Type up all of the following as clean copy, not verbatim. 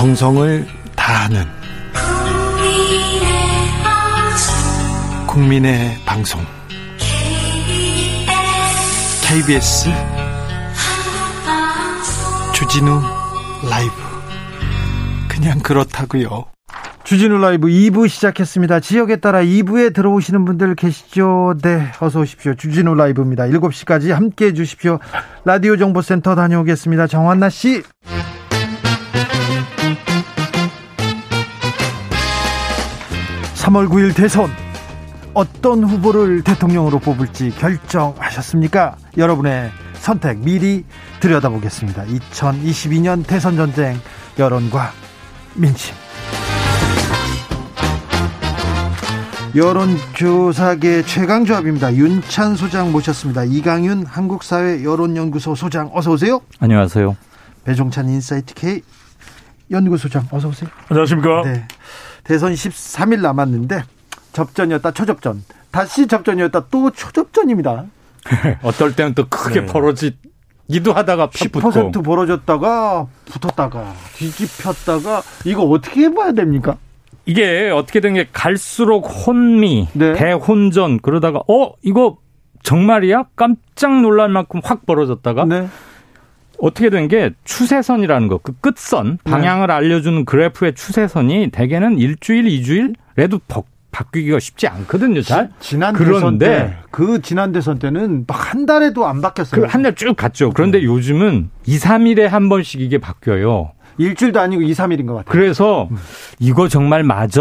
정성을 다하는 국민의 방송 KBS 주진우 라이브, 그냥 그렇다고요. 주진우 라이브 2부 시작했습니다. 지역에 따라 2부에 들어오시는 분들 계시죠? 네, 어서 오십시오. 주진우 라이브입니다. 7시까지 함께해 주십시오. 라디오 정보센터 다녀오겠습니다. 정한나 씨. (3월 9일) 대선, 어떤 후보를 대통령으로 뽑을지 결정하셨습니까? 여러분의 선택 미리 들여다보겠습니다. 2022년 대선 전쟁, 여론과 민심. 여론조사계 최강조합입니다. 윤찬 소장 모셨습니다. 이강윤 한국사회 여론연구소 소장, 어서 오세요. 안녕하세요. 배종찬 인사이트 K 연구소장, 어서 오세요. 안녕하십니까. 네. 대선 13일 남았는데 접전이었다 초접전, 다시 접전이었다 또 초접전입니다. 어떨 때는 또 크게 벌어지기도 하다가 피붙고 10% 벌어졌다가 붙었다가 뒤집혔다가, 이거 어떻게 해봐야 됩니까? 이게 어떻게 된 게 갈수록 혼미, 네. 대혼전, 그러다가 이거 정말이야? 깜짝 놀랄 만큼 확 벌어졌다가, 네. 어떻게 된 게 추세선이라는 거, 그 끝선, 방향을 알려주는 그래프의 추세선이 대개는 일주일, 이주일에도 바뀌기가 쉽지 않거든요. 잘. 지난 대선 때, 그 지난 대선 때는 막 한 달에도 안 바뀌었어요. 그 한 달 쭉 갔죠. 그런데 요즘은 2, 3일에 한 번씩 이게 바뀌어요. 일주일도 아니고 2, 3일인 것 같아요. 그래서 이거 정말 맞아?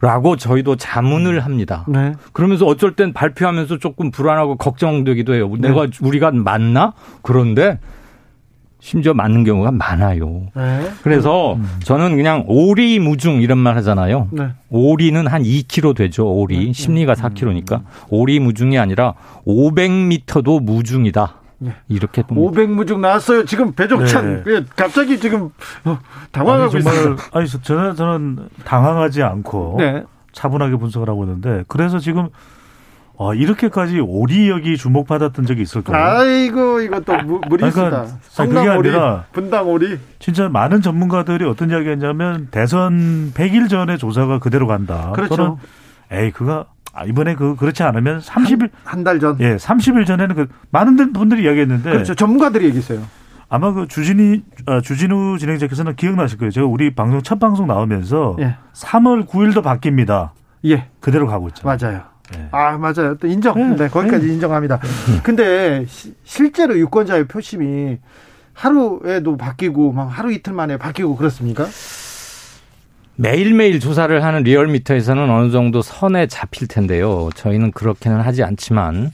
라고 저희도 자문을 합니다. 네. 그러면서 어쩔 땐 발표하면서 조금 불안하고 걱정되기도 해요. 네. 우리가 맞나? 그런데 심지어 맞는 경우가 많아요. 네. 그래서 저는 그냥 오리무중 이런 말 하잖아요. 네. 오리는 한 2kg 되죠. 오리. 심리가 4kg니까. 오리무중이 아니라 500m도 무중이다. 네. 이렇게 봅니다. 500무중 나왔어요. 지금 배종찬, 네. 갑자기 지금 당황하고 있어요. 아니, 저는 당황하지 않고, 네. 차분하게 분석을 하고 있는데, 그래서 지금 이렇게까지 오리역이 주목받았던 적이 있을까요? 아이고, 이것도 무리수다. 성남 오리, 분당 오리. 진짜 많은 전문가들이 어떤 이야기 했냐면, 대선 100일 전에 조사가 그대로 간다. 그렇죠. 에이, 이번에 그렇지 않으면 30일. 한 달 전? 예, 30일 전에는 많은 분들이 이야기했는데. 그렇죠. 전문가들이 얘기했어요. 아마 주진우 진행자께서는 기억나실 거예요. 제가 우리 방송, 첫 방송 나오면서. 예. 3월 9일도 바뀝니다. 예. 그대로 가고 있죠. 맞아요. 예. 아, 맞아요. 또 인정. 예. 네, 거기까지 예. 인정합니다. 근데 실제로 유권자의 표심이 하루에도 바뀌고, 막 하루 이틀 만에 바뀌고 그렇습니까? 매일매일 조사를 하는 리얼미터에서는 어느 정도 선에 잡힐 텐데요. 저희는 그렇게는 하지 않지만,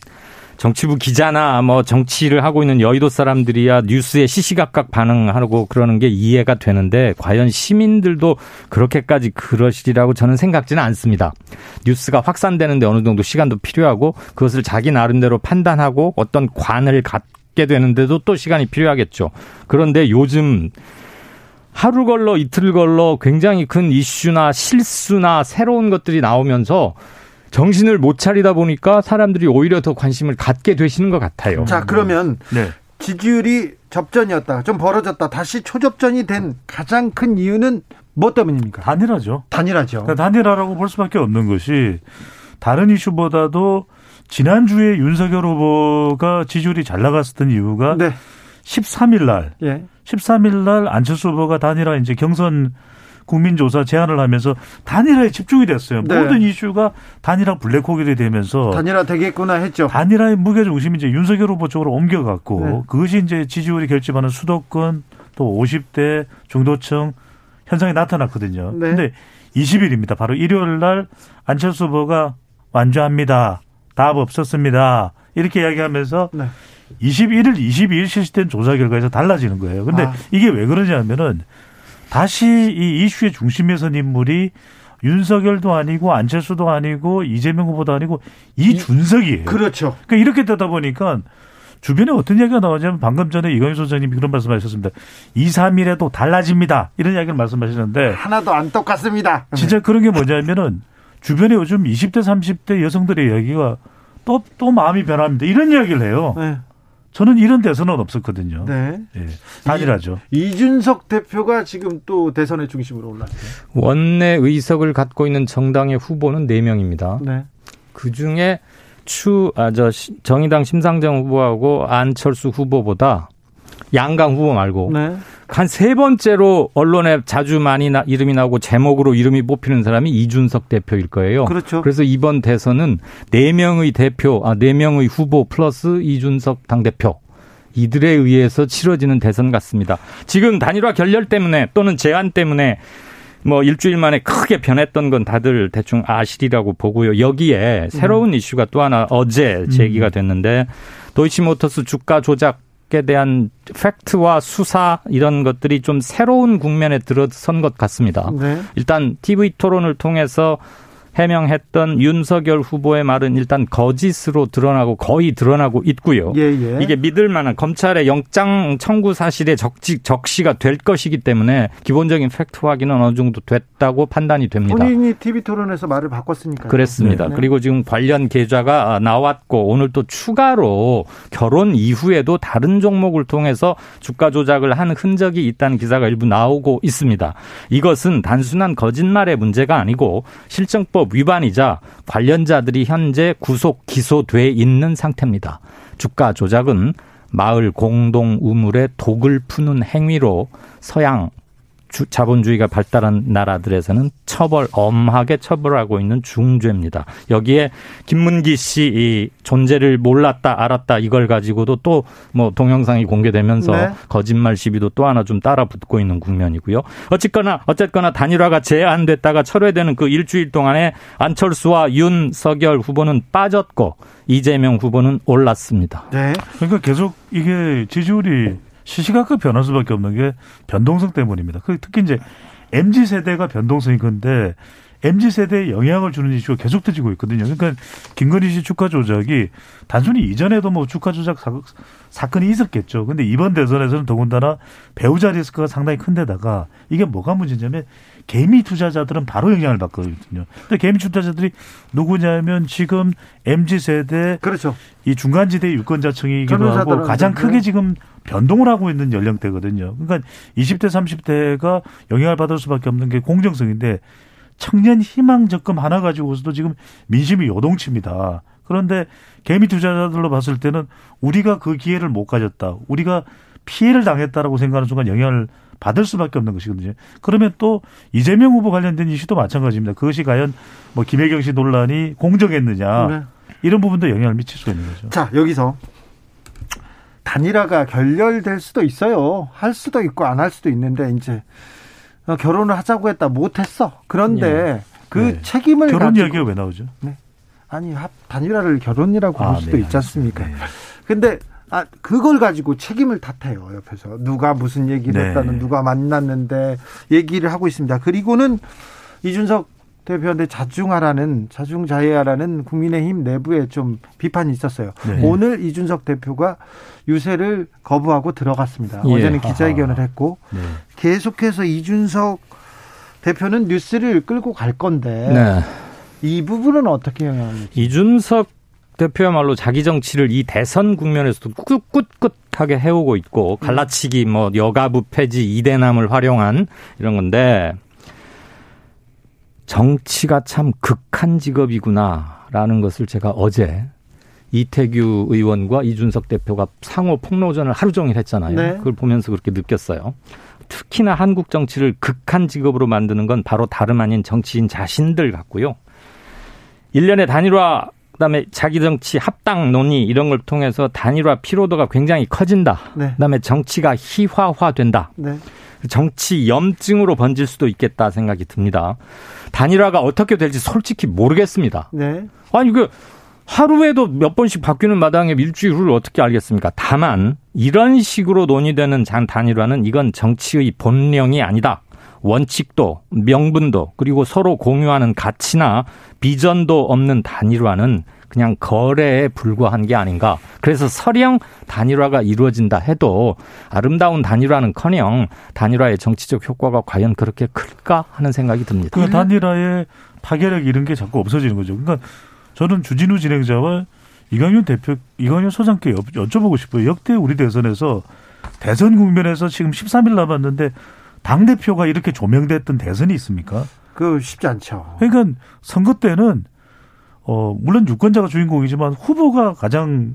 정치부 기자나 정치를 하고 있는 여의도 사람들이야 뉴스에 시시각각 반응하고 그러는 게 이해가 되는데, 과연 시민들도 그렇게까지 그러시리라고 저는 생각지는 않습니다. 뉴스가 확산되는데 어느 정도 시간도 필요하고, 그것을 자기 나름대로 판단하고 어떤 관을 갖게 되는데도 또 시간이 필요하겠죠. 그런데 요즘 하루 걸러 이틀 걸러 굉장히 큰 이슈나 실수나 새로운 것들이 나오면서 정신을 못 차리다 보니까 사람들이 오히려 더 관심을 갖게 되시는 것 같아요. 자, 그러면 네. 지지율이 접전이었다, 좀 벌어졌다, 다시 초접전이 된 가장 큰 이유는 뭐 때문입니까? 단일화죠. 그러니까 단일화라고 볼 수밖에 없는 것이, 다른 이슈보다도 지난주에 윤석열 후보가 지지율이 잘 나갔었던 이유가, 네. 13일 날 안철수 후보가 단일화 이제 경선 국민조사 제안을 하면서 단일화에 집중이 됐어요. 네. 모든 이슈가 단일화 블랙홀이 되면서 단일화 되겠구나 했죠. 단일화의 무게중심이 이제 윤석열 후보 쪽으로 옮겨갔고, 네. 그것이 이제 지지율이 결집하는 수도권, 또 50대 중도층 현상이 나타났거든요. 그런데 네. 20일입니다. 바로 일요일 날 안철수 후보가 완주합니다. 답 없었습니다. 이렇게 이야기하면서. 네. 21일, 22일 실시된 조사 결과에서 달라지는 거예요. 그런데 이게 왜 그러냐면은, 다시 이 이슈의 중심에 선 인물이 윤석열도 아니고 안철수도 아니고 이재명 후보도 아니고 이준석이에요. 그렇죠. 그러니까 이렇게 되다 보니까 주변에 어떤 이야기가 나오냐면, 방금 전에 이강윤 소장님이 그런 말씀하셨습니다. 2, 3일에도 달라집니다. 이런 이야기를 말씀하시는데, 하나도 안 똑같습니다. 진짜 그런 게 뭐냐면은, 주변에 요즘 20대, 30대 여성들의 이야기가 또 마음이 변합니다. 이런 이야기를 해요. 네. 저는 이런 대선은 없었거든요. 네. 예, 단일하죠. 이준석 대표가 지금 또 대선의 중심으로 올랐어요. 원내 의석을 갖고 있는 정당의 후보는 4명입니다. 네. 그중에 정의당 심상정 후보하고 안철수 후보보다 양강 후보 말고 네. 한 세 번째로 언론에 자주 많이 이름이 나오고 제목으로 이름이 뽑히는 사람이 이준석 대표일 거예요. 그렇죠. 그래서 이번 대선은 4명의 대표, 4명의 후보 플러스 이준석 당대표 이들에 의해서 치러지는 대선 같습니다. 지금 단일화 결렬 때문에 또는 제안 때문에 뭐 일주일 만에 크게 변했던 건 다들 대충 아시리라고 보고요. 여기에 새로운 이슈가 또 하나 어제 제기가 됐는데 도이치모터스 주가 조작에 대한 팩트와 수사 이런 것들이 좀 새로운 국면에 들어선 것 같습니다. 네. 일단 TV 토론을 통해서 해명했던 윤석열 후보의 말은 일단 거짓으로 드러나고 거의 드러나고 있고요. 예, 예. 이게 믿을 만한 검찰의 영장 청구 사실에 적시가 될 것이기 때문에 기본적인 팩트 확인은 어느 정도 됐다고 판단이 됩니다. 본인이 TV 토론에서 말을 바꿨으니까요. 그랬습니다. 네. 그리고 지금 관련 계좌가 나왔고 오늘 또 추가로 결혼 이후에도 다른 종목을 통해서 주가 조작을 한 흔적이 있다는 기사가 일부 나오고 있습니다. 이것은 단순한 거짓말의 문제가 아니고 실정법 위반이자 관련자들이 현재 구속 기소돼 있는 상태입니다. 주가 조작은 마을 공동 우물에 독을 푸는 행위로 서양 자본주의가 발달한 나라들에서는 엄하게 처벌하고 있는 중죄입니다. 여기에 김문기 씨 이 존재를 몰랐다 알았다 이걸 가지고도 또 뭐 동영상이 공개되면서 네. 거짓말 시비도 또 하나 좀 따라 붙고 있는 국면이고요. 어쨌거나 단일화가 제한됐다가 철회되는 그 일주일 동안에 안철수와 윤석열 후보는 빠졌고 이재명 후보는 올랐습니다. 네. 그러니까 계속 이게 지지율이 시시각각 변할 수밖에 없는 게 변동성 때문입니다. 특히 이제 MZ세대가 변동성이 큰데 MZ세대에 영향을 주는 이슈가 계속 터지고 있거든요. 그러니까 김건희 씨 주가 조작이 단순히 이전에도 뭐 주가 조작 사건이 있었겠죠. 그런데 이번 대선에서는 더군다나 배우자 리스크가 상당히 큰데다가 이게 뭐가 문제냐면 개미 투자자들은 바로 영향을 받거든요. 근데 개미 투자자들이 누구냐면 지금 MZ세대 그렇죠. 이 중간지대 유권자층이기도 하고 가장 크게 지금 변동을 하고 있는 연령대거든요. 그러니까 20대, 30대가 영향을 받을 수밖에 없는 게 공정성인데 청년 희망 적금 하나 가지고서도 지금 민심이 요동칩니다. 그런데 개미 투자자들로 봤을 때는 우리가 그 기회를 못 가졌다. 우리가 피해를 당했다라고 생각하는 순간 영향을 받을 수밖에 없는 것이거든요. 그러면 또 이재명 후보 관련된 이슈도 마찬가지입니다. 그것이 과연 뭐 김혜경 씨 논란이 공정했느냐. 그래. 이런 부분도 영향을 미칠 수가 있는 거죠. 자, 여기서. 단일화가 결렬될 수도 있어요. 할 수도 있고 안 할 수도 있는데 이제 결혼을 하자고 했다 못했어. 그런데 네. 그 네. 책임을 결혼 이야기가 왜 나오죠? 네. 아니 단일화를 결혼이라고 볼 수도 네. 있지 않습니까? 그런데 네. 그걸 가지고 책임을 탓해요. 옆에서 누가 무슨 얘기를 네. 했다는 누가 만났는데 얘기를 하고 있습니다. 그리고는 이준석 대표한테 자중자애하라는 국민의힘 내부에 좀 비판이 있었어요. 네. 오늘 이준석 대표가 유세를 거부하고 들어갔습니다. 예. 어제는 기자회견을 했고 네. 계속해서 이준석 대표는 뉴스를 끌고 갈 건데 네. 이 부분은 어떻게 영향을 미치죠? 이준석 대표야말로 자기 정치를 이 대선 국면에서도 꿋꿋하게 해오고 있고 갈라치기 뭐 여가부 폐지 이대남을 활용한 이런 건데 정치가 참 극한 직업이구나라는 것을 제가 어제 이태규 의원과 이준석 대표가 상호 폭로전을 하루 종일 했잖아요. 네. 그걸 보면서 그렇게 느꼈어요. 특히나 한국 정치를 극한 직업으로 만드는 건 바로 다름 아닌 정치인 자신들 같고요. 1년의 단일화, 그다음에 자기 정치 합당 논의 이런 걸 통해서 단일화 피로도가 굉장히 커진다. 네. 그다음에 정치가 희화화된다. 네. 정치 염증으로 번질 수도 있겠다 생각이 듭니다. 단일화가 어떻게 될지 솔직히 모르겠습니다. 네. 아니 그 하루에도 몇 번씩 바뀌는 마당에 일주일 후를 어떻게 알겠습니까? 다만 이런 식으로 논의되는 단일화는 이건 정치의 본령이 아니다. 원칙도 명분도 그리고 서로 공유하는 가치나 비전도 없는 단일화는 그냥 거래에 불과한 게 아닌가. 그래서 설령 단일화가 이루어진다 해도 아름다운 단일화는커녕 단일화의 정치적 효과가 과연 그렇게 클까 하는 생각이 듭니다. 그 단일화의 파괴력 이런 게 자꾸 없어지는 거죠. 그러니까 저는 주진우 진행자와 이강윤 대표, 이강윤 소장께 여쭤보고 싶어요. 역대 우리 대선에서 대선 국면에서 지금 13일 남았는데 당대표가 이렇게 조명됐던 대선이 있습니까? 그 쉽지 않죠. 그러니까 선거 때는 물론 유권자가 주인공이지만 후보가 가장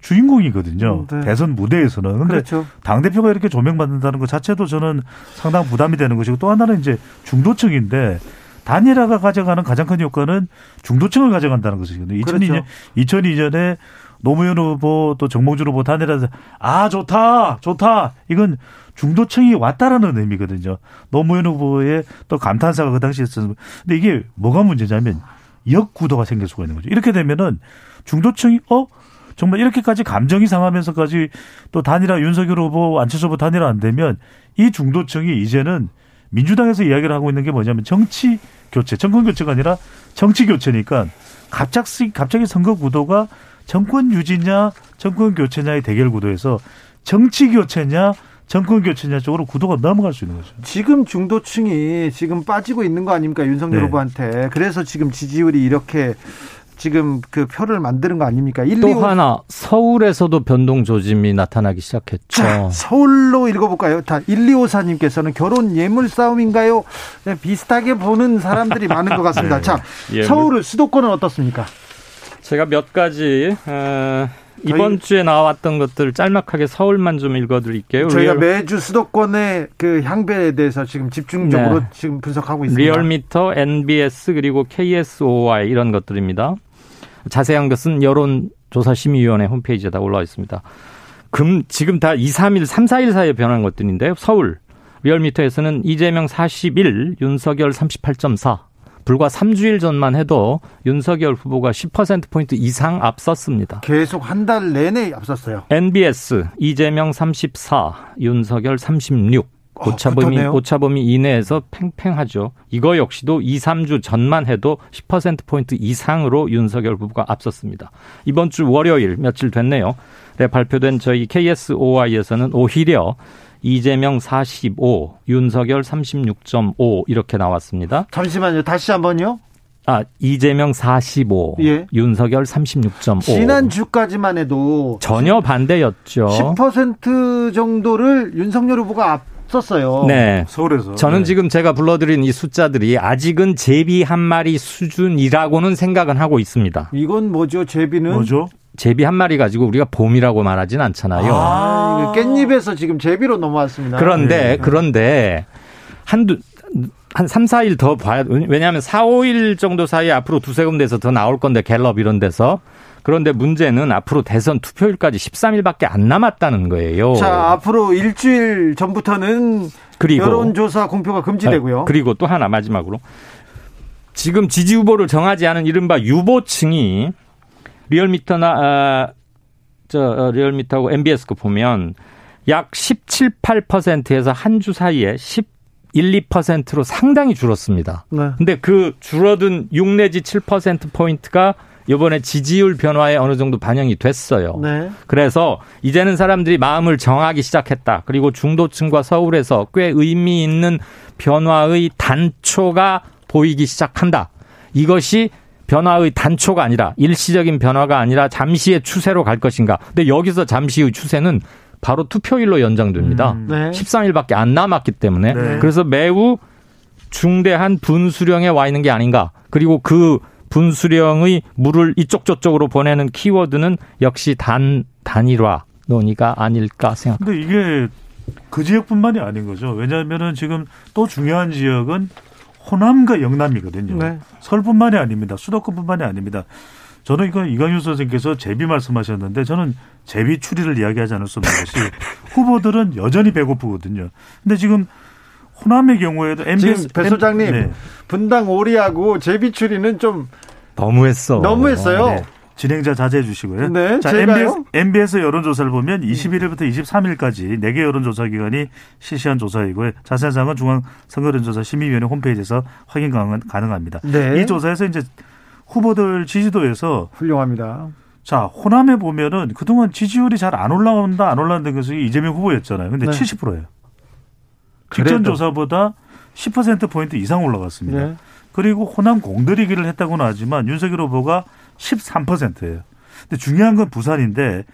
주인공이거든요. 네. 대선 무대에서는. 그런데 그렇죠. 당대표가 이렇게 조명받는다는 것 자체도 저는 상당 부담이 되는 것이고, 또 하나는 이제 중도층인데 단일화가 가져가는 가장 큰 효과는 중도층을 가져간다는 것이거든요. 그렇죠. 2002년에 노무현 후보 또 정몽준 후보 단일화에서 아 좋다 좋다 이건 중도층이 왔다라는 의미거든요. 노무현 후보의 또 감탄사가 그 당시에 있었는데, 근데 이게 뭐가 문제냐면 역구도가 생길 수가 있는 거죠. 이렇게 되면은 중도층이 정말 이렇게까지 감정이 상하면서까지 또 단일화 윤석열 후보 안철수 후보 단일화 안 되면 이 중도층이 이제는 민주당에서 이야기를 하고 있는 게 뭐냐면 정치 교체, 정권 교체가 아니라 정치 교체니까 갑자기 선거 구도가 정권 유지냐 정권 교체냐의 대결 구도에서 정치 교체냐 정권 교체냐 쪽으로 구도가 넘어갈 수 있는 거죠. 지금 중도층이 지금 빠지고 있는 거 아닙니까? 윤석열 네. 후보한테. 그래서 지금 지지율이 이렇게 지금 그 표를 만드는 거 아닙니까? 또 하나 서울에서도 변동 조짐이 나타나기 시작했죠. 자, 서울로 읽어볼까요? 다 1254님께서는 결혼 예물 싸움인가요? 네, 비슷하게 보는 사람들이 많은 것 같습니다. 네. 자, 예물. 서울을 수도권은 어떻습니까? 제가 몇 가지 이번 주에 나왔던 것들 짤막하게 서울만 좀 읽어드릴게요. 저희가 매주 수도권의 그 향배에 대해서 지금 집중적으로 네. 지금 분석하고 있습니다. 리얼미터, MBS 그리고 KSOI 이런 것들입니다. 자세한 것은 여론조사심의위원회 홈페이지에 다 올라와 있습니다. 지금 다 2, 3일, 3, 4일 사이에 변한 것들인데, 서울 리얼미터에서는 이재명 41, 윤석열 38.4. 불과 3주일 전만 해도 윤석열 후보가 10%포인트 이상 앞섰습니다. 계속 한 달 내내 앞섰어요. MBS 이재명 34, 윤석열 36. 오차범위 이내에서 팽팽하죠. 이거 역시도 2, 3주 전만 해도 10%포인트 이상으로 윤석열 후보가 앞섰습니다. 이번 주 월요일 며칠 됐네요. 네, 발표된 저희 KSOI에서는 오히려 이재명 45, 윤석열 36.5 이렇게 나왔습니다. 잠시만요. 다시 한번요. 아, 이재명 45, 예. 윤석열 36.5. 지난주까지만 해도 전혀 반대였죠. 10% 정도를 윤석열 후보가 앞섰어요. 네. 서울에서. 저는 네. 지금 제가 불러드린 이 숫자들이 아직은 제비 한 마리 수준이라고는 생각은 하고 있습니다. 이건 뭐죠? 제비는? 뭐죠? 제비 한 마리 가지고 우리가 봄이라고 말하진 않잖아요. 아, 깻잎에서 지금 제비로 넘어왔습니다. 그런데 한 3, 4일 더 봐야, 왜냐하면 4, 5일 정도 사이에 앞으로 두세 군데에서 더 나올 건데, 갤럽 이런 데서. 그런데 문제는 앞으로 대선 투표일까지 13일밖에 안 남았다는 거예요. 자, 앞으로 일주일 전부터는 그리고, 여론조사 공표가 금지되고요. 그리고 또 하나 마지막으로. 지금 지지 후보를 정하지 않은 이른바 유보층이 리얼미터하고 MBS 거 보면 약 17, 8%에서 한 주 사이에 11, 2%로 상당히 줄었습니다. 네. 근데 그 줄어든 6 내지 7% 포인트가 이번에 지지율 변화에 어느 정도 반영이 됐어요. 네. 그래서 이제는 사람들이 마음을 정하기 시작했다. 그리고 중도층과 서울에서 꽤 의미 있는 변화의 단초가 보이기 시작한다. 이것이 변화의 단초가 아니라 일시적인 변화가 아니라 잠시의 추세로 갈 것인가. 근데 여기서 잠시의 추세는 바로 투표일로 연장됩니다. 13일밖에 안 남았기 때문에. 네. 그래서 매우 중대한 분수령에 와 있는 게 아닌가. 그리고 그 분수령의 물을 이쪽 저쪽으로 보내는 키워드는 역시 단일화 논의가 아닐까 생각합니다. 근데 이게 그 지역뿐만이 아닌 거죠. 왜냐하면은 지금 또 중요한 지역은 호남과 영남이거든요. 네. 서울뿐만이 아닙니다. 수도권뿐만이 아닙니다. 저는 이건 이강윤 선생님께서 제비 말씀하셨는데, 저는 제비 추리를 이야기하지 않을 수 없는 것이 후보들은 여전히 배고프거든요. 근데 지금 호남의 경우에도 MBS 배 소장님 네. 분당 오리하고 제비 추리는 좀 너무했어. 너무했어요. 네. 진행자 자제해 주시고요. 네, 자, MBS 여론조사를 보면 21일부터 23일까지 4개 여론조사기관이 실시한 조사이고요. 자세한 사항은 중앙선거여론조사심의위원회 홈페이지에서 확인 가능합니다. 네. 이 조사에서 이제 후보들 지지도에서 훌륭합니다. 자, 호남에 보면은 그동안 지지율이 잘 안 올라온다는 것이 이재명 후보였잖아요. 근데 네. 70%예요. 직전 조사보다 10%포인트 이상 올라갔습니다. 네. 그리고 호남 공들이기를 했다고는 하지만 윤석열 후보가 13%예요. 근데 중요한 건 부산인데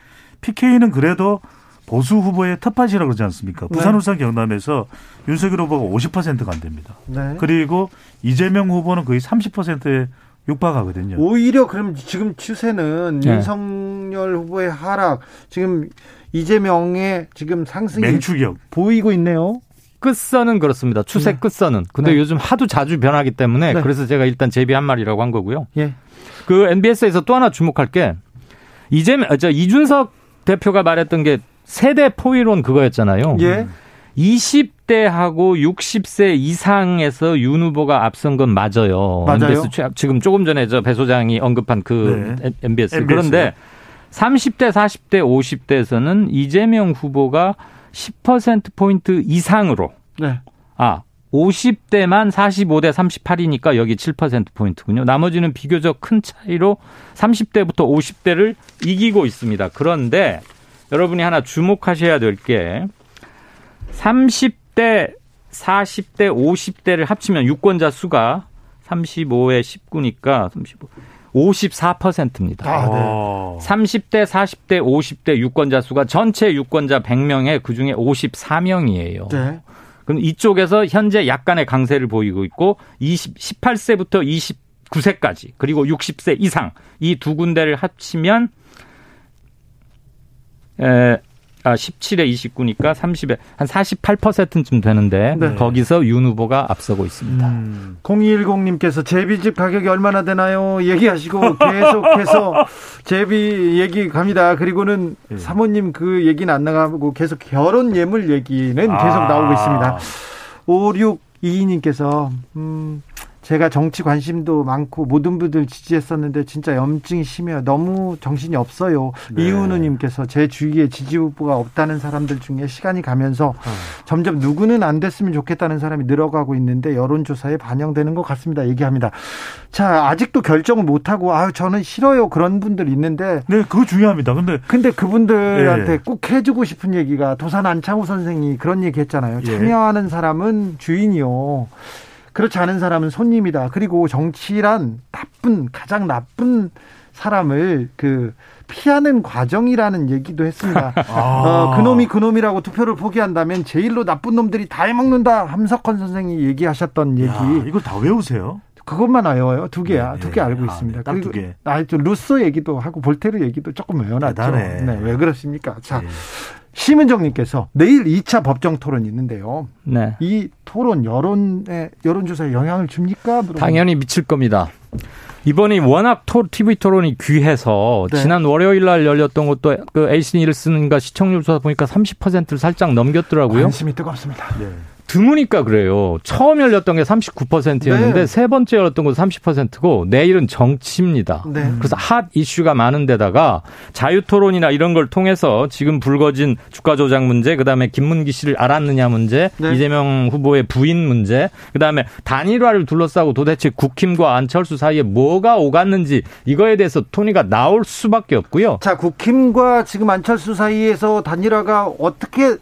PK는 그래도 보수 후보의 텃밭이라고 그러지 않습니까? 부산, 네. 울산, 경남에서 윤석열 후보가 50%가 안 됩니다. 네. 그리고 이재명 후보는 거의 30%에 육박하거든요. 오히려 그럼 지금 추세는, 네. 윤석열 후보의 하락, 지금 이재명의 지금 상승이 맹추격 보이고 있네요. 끝선은 그렇습니다. 추세, 네. 끝선은. 근데, 네. 요즘 하도 자주 변하기 때문에, 네. 그래서 제가 일단 제비한 말이라고 한 거고요. 예. 그 NBS에서 또 하나 주목할 게 이준석 대표가 말했던 게 세대 포위론 그거였잖아요. 예. 20대하고 60세 이상에서 윤 후보가 앞선 건 맞아요. MBS 지금 조금 전에 저 배 소장이 언급한 그, 네. MBS. 그런데 30대, 40대, 50대에서는 이재명 후보가 10%포인트 이상으로, 네. 50대만 45대 38이니까 여기 7%포인트군요. 나머지는 비교적 큰 차이로 30대부터 50대를 이기고 있습니다. 그런데 여러분이 하나 주목하셔야 될 게 30대, 40대, 50대를 합치면 유권자 수가 35에 19니까 35, 54%입니다. 아, 네. 30대, 40대, 50대 유권자 수가 전체 유권자 100명에 그중에 54명이에요. 네. 그럼 이쪽에서 현재 약간의 강세를 보이고 있고 18세부터 29세까지 그리고 60세 이상 이 두 군데를 합치면 17에 29니까 30에 한 48%쯤 되는데, 네. 거기서 윤 후보가 앞서고 있습니다. 0210님께서 제비집 가격이 얼마나 되나요? 얘기하시고 계속해서 제비 얘기 갑니다. 그리고는, 네. 사모님 그 얘기는 안 나가고 계속 결혼 예물 얘기는 계속 나오고 있습니다. 5622님께서 제가 정치 관심도 많고 모든 분들 지지했었는데 진짜 염증이 심해요. 너무 정신이 없어요. 네. 이은우님께서 제 주위에 지지 후보가 없다는 사람들 중에 시간이 가면서 점점 누구는 안 됐으면 좋겠다는 사람이 늘어가고 있는데 여론조사에 반영되는 것 같습니다. 얘기합니다. 자, 아직도 결정을 못하고 저는 싫어요. 그런 분들 있는데. 네, 그거 중요합니다. 근데 그분들한테, 예. 꼭 해주고 싶은 얘기가 도산 안창호 선생이 그런 얘기 했잖아요. 예. 참여하는 사람은 주인이요. 그렇지 않은 사람은 손님이다. 그리고 정치란 가장 나쁜 사람을 피하는 과정이라는 얘기도 했습니다. 그놈이라고 투표를 포기한다면 제일로 나쁜 놈들이 다 해먹는다. 함석헌 선생이 얘기하셨던 얘기. 이걸 다 외우세요? 그것만 외워요. 두 개야. 네, 두 개 알고 있습니다. 딱 두 개. 루소 얘기도 하고 볼테르 얘기도 조금 외워놨죠. 네, 왜 그렇습니까? 자. 네. 심은정님께서 내일 2차 법정 토론이 있는데요. 네. 이 토론 여론조사에 영향을 줍니까? 당연히 미칠 겁니다. 이번에 워낙 TV 토론이 귀해서, 네. 지난 월요일 날 열렸던 것도 AC 닐슨과 시청률 조사 보니까 30%를 살짝 넘겼더라고요. 관심이 뜨겁습니다. 네. 드무니까 그래요. 처음 열렸던 게 39%였는데, 네. 세 번째 열렸던 건 30%고 내일은 정치입니다. 네. 그래서 핫 이슈가 많은 데다가 자유토론이나 이런 걸 통해서 지금 불거진 주가 조작 문제, 그다음에 김문기 씨를 알았느냐 문제, 네. 이재명 후보의 부인 문제, 그다음에 단일화를 둘러싸고 도대체 국힘과 안철수 사이에 뭐가 오갔는지 이거에 대해서 토니가 나올 수밖에 없고요. 자, 국힘과 지금 안철수 사이에서 단일화가 어떻게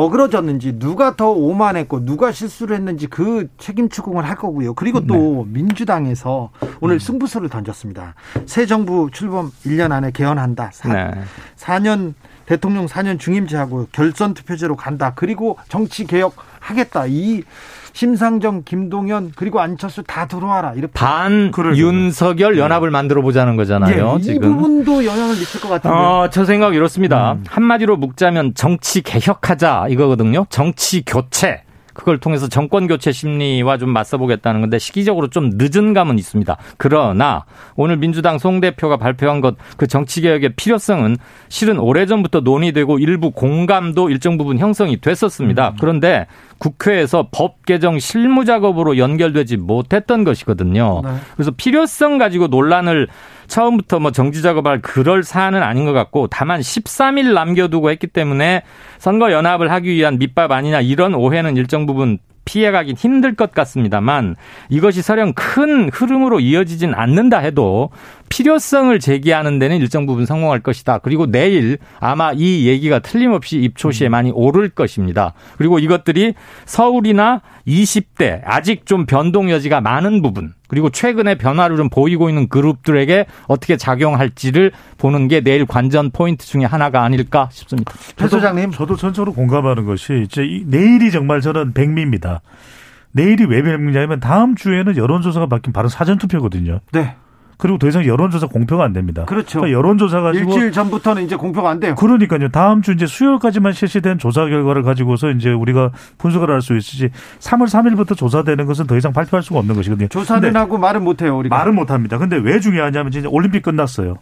어그러졌는지, 누가 더 오만했고 누가 실수를 했는지 그 책임 추궁을 할 거고요. 그리고 또, 네. 민주당에서 오늘 승부수를 던졌습니다. 새 정부 출범 1년 안에 개헌한다. 4년 대통령 4년 중임제하고 결선 투표제로 간다. 그리고 정치 개혁하겠다. 이 심상정, 김동연 그리고 안철수 다 들어와라. 이렇게 반 윤석열 연합을 만들어 보자는 거잖아요. 예, 지금. 이 부분도 영향을 미칠 것 같은데요. 저 생각 이렇습니다. 한마디로 묶자면 정치 개혁하자 이거거든요. 정치 교체. 그걸 통해서 정권 교체 심리와 좀 맞서보겠다는 건데 시기적으로 좀 늦은 감은 있습니다. 그러나 오늘 민주당 송 대표가 발표한 것, 그 정치개혁의 필요성은 실은 오래전부터 논의되고 일부 공감도 일정 부분 형성이 됐었습니다. 그런데 국회에서 법 개정 실무 작업으로 연결되지 못했던 것이거든요. 그래서 필요성 가지고 논란을 처음부터 정지 작업할 그럴 사안은 아닌 것 같고, 다만 13일 남겨두고 했기 때문에 선거 연합을 하기 위한 밑밥 아니냐 이런 오해는 일정 부분 피해가긴 힘들 것 같습니다만, 이것이 설령 큰 흐름으로 이어지진 않는다 해도 필요성을 제기하는 데는 일정 부분 성공할 것이다. 그리고 내일 아마 이 얘기가 틀림없이 입초시에 많이 오를 것입니다. 그리고 이것들이 서울이나 20대 아직 좀 변동 여지가 많은 부분, 그리고 최근에 변화를 좀 보이고 있는 그룹들에게 어떻게 작용할지를 보는 게 내일 관전 포인트 중에 하나가 아닐까 싶습니다. 배 소장님, 저도 전적으로 공감하는 것이 이제 내일이 정말 저는 백미입니다. 내일이 왜 백미냐면 다음 주에는 여론조사가 바뀐 바로 사전투표거든요. 네. 그리고 더 이상 여론조사 공표가 안 됩니다. 그렇죠. 그러니까 여론조사 가지고 일주일 전부터는 이제 공표가 안 돼요. 그러니까요. 다음 주 이제 수요일까지만 실시된 조사 결과를 가지고서 이제 우리가 분석을 할 수 있을지 3월 3일부터 조사되는 것은 더 이상 발표할 수가 없는 것이거든요. 조사는 하고 말은 못 해요, 우리가. 말은 못 합니다. 근데 왜 중요하냐면 이제 올림픽 끝났어요.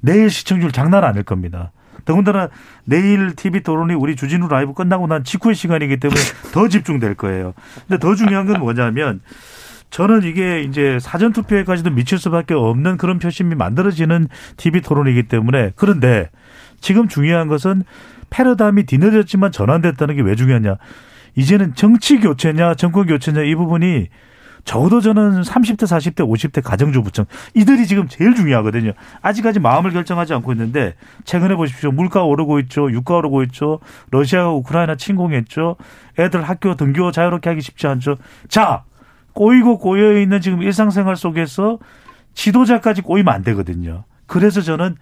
내일 시청률 장난 아닐 겁니다. 더군다나 내일 TV 토론이 우리 주진우 라이브 끝나고 난 직후의 시간이기 때문에 더 집중될 거예요. 근데 더 중요한 건 뭐냐면 저는 이게 이제 사전투표에까지도 미칠 수밖에 없는 그런 표심이 만들어지는 TV 토론이기 때문에. 그런데 지금 중요한 것은 패러다임이 뒤늦었지만 전환됐다는 게 왜 중요하냐. 이제는 정치 교체냐 정권 교체냐 이 부분이 적어도 저는 30대, 40대, 50대 가정주부층 이들이 지금 제일 중요하거든요. 아직까지 마음을 결정하지 않고 있는데 최근에 보십시오. 물가 오르고 있죠. 유가 오르고 있죠. 러시아와 우크라이나 침공했죠. 애들 학교 등교 자유롭게 하기 쉽지 않죠. 자! 꼬이고 꼬여있는 지금 일상생활 속에서 지도자까지 꼬이면 안 되거든요. 그래서 저는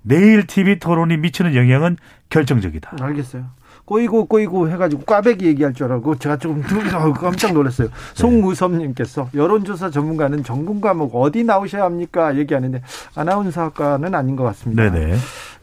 내일 TV 토론이 미치는 영향은 결정적이다. 알겠어요. 꼬이고 해가지고 꽈배기 얘기할 줄 알고 제가 조금 깜짝 놀랐어요. 송우섭님께서 여론조사 전문가는 전공 과목 어디 나오셔야 합니까? 얘기하는데 아나운서학과는 아닌 것 같습니다. 네네.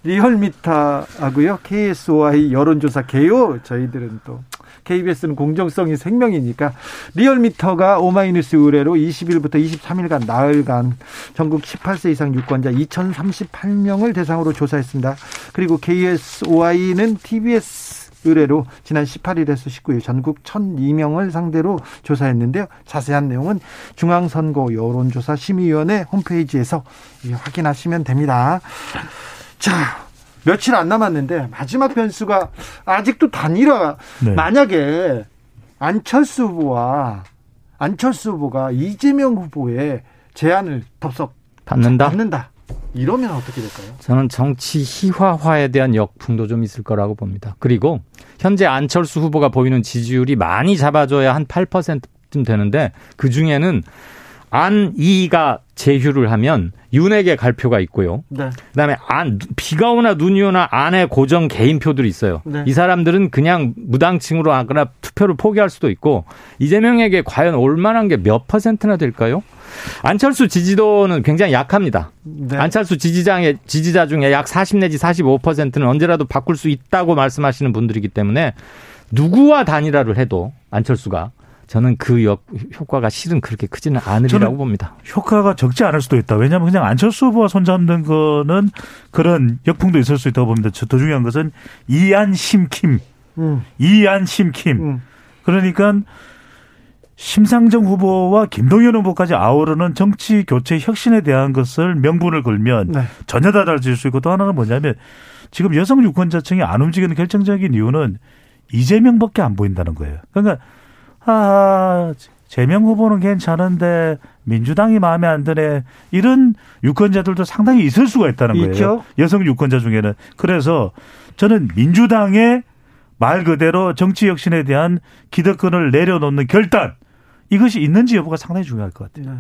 리얼미터하고요. KSOI 여론조사 개요. 저희들은 또 KBS는 공정성이 생명이니까 리얼미터가 오마이뉴스 의뢰로 20일부터 23일간 나흘간 전국 18세 이상 유권자 2038명을 대상으로 조사했습니다. 그리고 KSOI는 TBS 의뢰로 지난 18일에서 19일 전국 1002명을 상대로 조사했는데요. 자세한 내용은 중앙선거 여론조사 심의위원회 홈페이지에서 확인하시면 됩니다. 자, 며칠 안 남았는데 마지막 변수가 아직도 단일화. 네. 만약에 안철수 후보가 이재명 후보의 제안을 덥석 받는다. 이러면 어떻게 될까요? 저는 정치 희화화에 대한 역풍도 좀 있을 거라고 봅니다. 그리고 현재 안철수 후보가 보이는 지지율이 많이 잡아줘야 한 8%쯤 되는데 그중에는 안이가 제휴를 하면 윤에게 갈 표가 있고요. 네. 그다음에 안 비가 오나 눈이 오나 안에 고정 개인표들이 있어요. 네. 이 사람들은 그냥 무당층으로 하거나 투표를 포기할 수도 있고 이재명에게 과연 올 만한 게 몇 퍼센트나 될까요? 안철수 지지도는 굉장히 약합니다. 네. 안철수 지지자 중에 약 40 내지 45%는 언제라도 바꿀 수 있다고 말씀하시는 분들이기 때문에 누구와 단일화를 해도 안철수가 저는 그 효과가 실은 그렇게 크지는 않으리라고 봅니다. 효과가 적지 않을 수도 있다. 왜냐하면 그냥 안철수 후보와 손잡는 거는 그런 역풍도 있을 수 있다고 봅니다. 더 중요한 것은 이안심킴. 그러니까 심상정 후보와 김동연 후보까지 아우르는 정치 교체 혁신에 대한 것을 명분을 걸면 네. 전혀 달라질 수 있고 또 하나는 뭐냐면 지금 여성 유권자층이 안 움직이는 결정적인 이유는 이재명밖에 안 보인다는 거예요. 그러니까 재명 후보는 괜찮은데 민주당이 마음에 안 드네. 이런 유권자들도 상당히 있을 수가 있다는 거예요. 있죠? 여성 유권자 중에는. 그래서 저는 민주당의 말 그대로 정치 혁신에 대한 기득권을 내려놓는 결단. 이것이 있는지 여부가 상당히 중요할 것 같아요.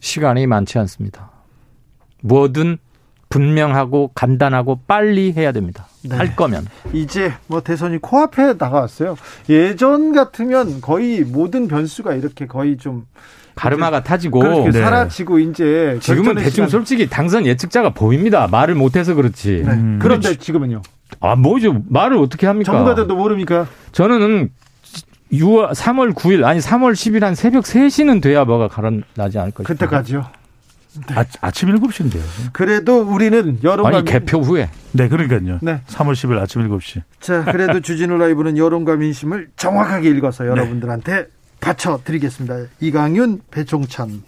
시간이 많지 않습니다. 뭐든 분명하고 간단하고 빨리 해야 됩니다. 네. 할 거면. 이제 뭐 대선이 코앞에 나가왔어요. 예전 같으면 거의 모든 변수가 이렇게 거의 좀 가르마가 타지고 네. 사라지고 이제 지금은 대충 시간. 솔직히 당선 예측자가 보입니다. 말을 못해서 그렇지. 네. 그런데 지금은요? 아 뭐죠? 말을 어떻게 합니까? 전문가들도 모릅니까? 저는 3월 9일 아니 3월 10일 한 새벽 3시는 돼야 뭐가 가라나지 않을 것이다. 그때까지요? 네. 아침 7시인데요. 그래도 우리는 여론과 아니 개표 후에. 네, 그러니까요. 네. 3월 10일 아침 7시. 자, 그래도 주진우 라이브는 여론과 민심을 정확하게 읽어서 여러분들한테 바쳐드리겠습니다. 이강윤, 배종찬,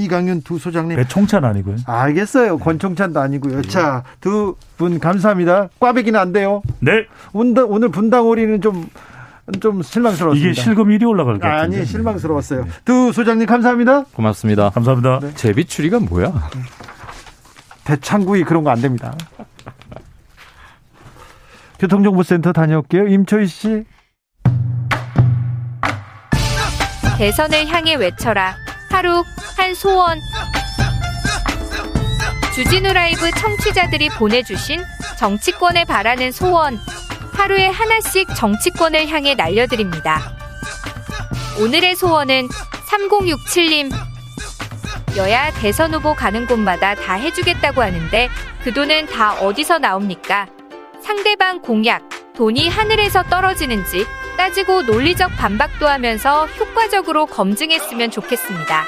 이강윤 두 소장님. 배종찬 아니고요. 알겠어요. 권종찬도 아니고요. 네. 자, 두 분 감사합니다. 꽈배기는 안 돼요. 네. 오늘 분당오리는 좀 실망스러웠습니다. 이게 실검률이 올라갈 것 같은데. 아니, 실망스러웠어요. 네. 두 소장님 감사합니다. 고맙습니다. 감사합니다. 네. 제비추리가 뭐야? 대창구이 그런 거 안 됩니다. 교통정보센터 다녀올게요. 임초희 씨. 대선을 향해 외쳐라. 하루 한 소원. 주진우 라이브 청취자들이 보내주신 정치권에 바라는 소원, 하루에 하나씩 정치권을 향해 날려드립니다. 오늘의 소원은 3067님. 여야 대선 후보 가는 곳마다 다 해주겠다고 하는데 그 돈은 다 어디서 나옵니까? 상대방 공약, 돈이 하늘에서 떨어지는지 따지고 논리적 반박도 하면서 효과적으로 검증했으면 좋겠습니다.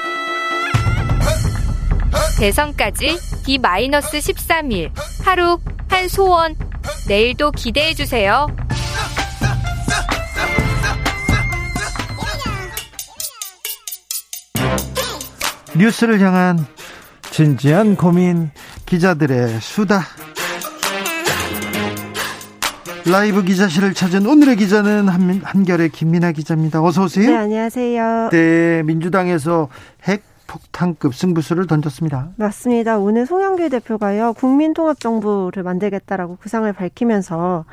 대선까지 D-13일, 하루 한 소원, 내일도 기대해주세요. 뉴스를 향한 진지한 고민, 기자들의 수다. 라이브 기자실을 찾은 오늘의 기자는 한결의 김민아 기자입니다. 어서 오세요. 네, 안녕하세요. 네, 민주당에서 핵 폭탄급 승부수를 던졌습니다. 맞습니다. 오늘 송영길 대표가요, 국민통합정부를 만들겠다라고 구상을 밝히면서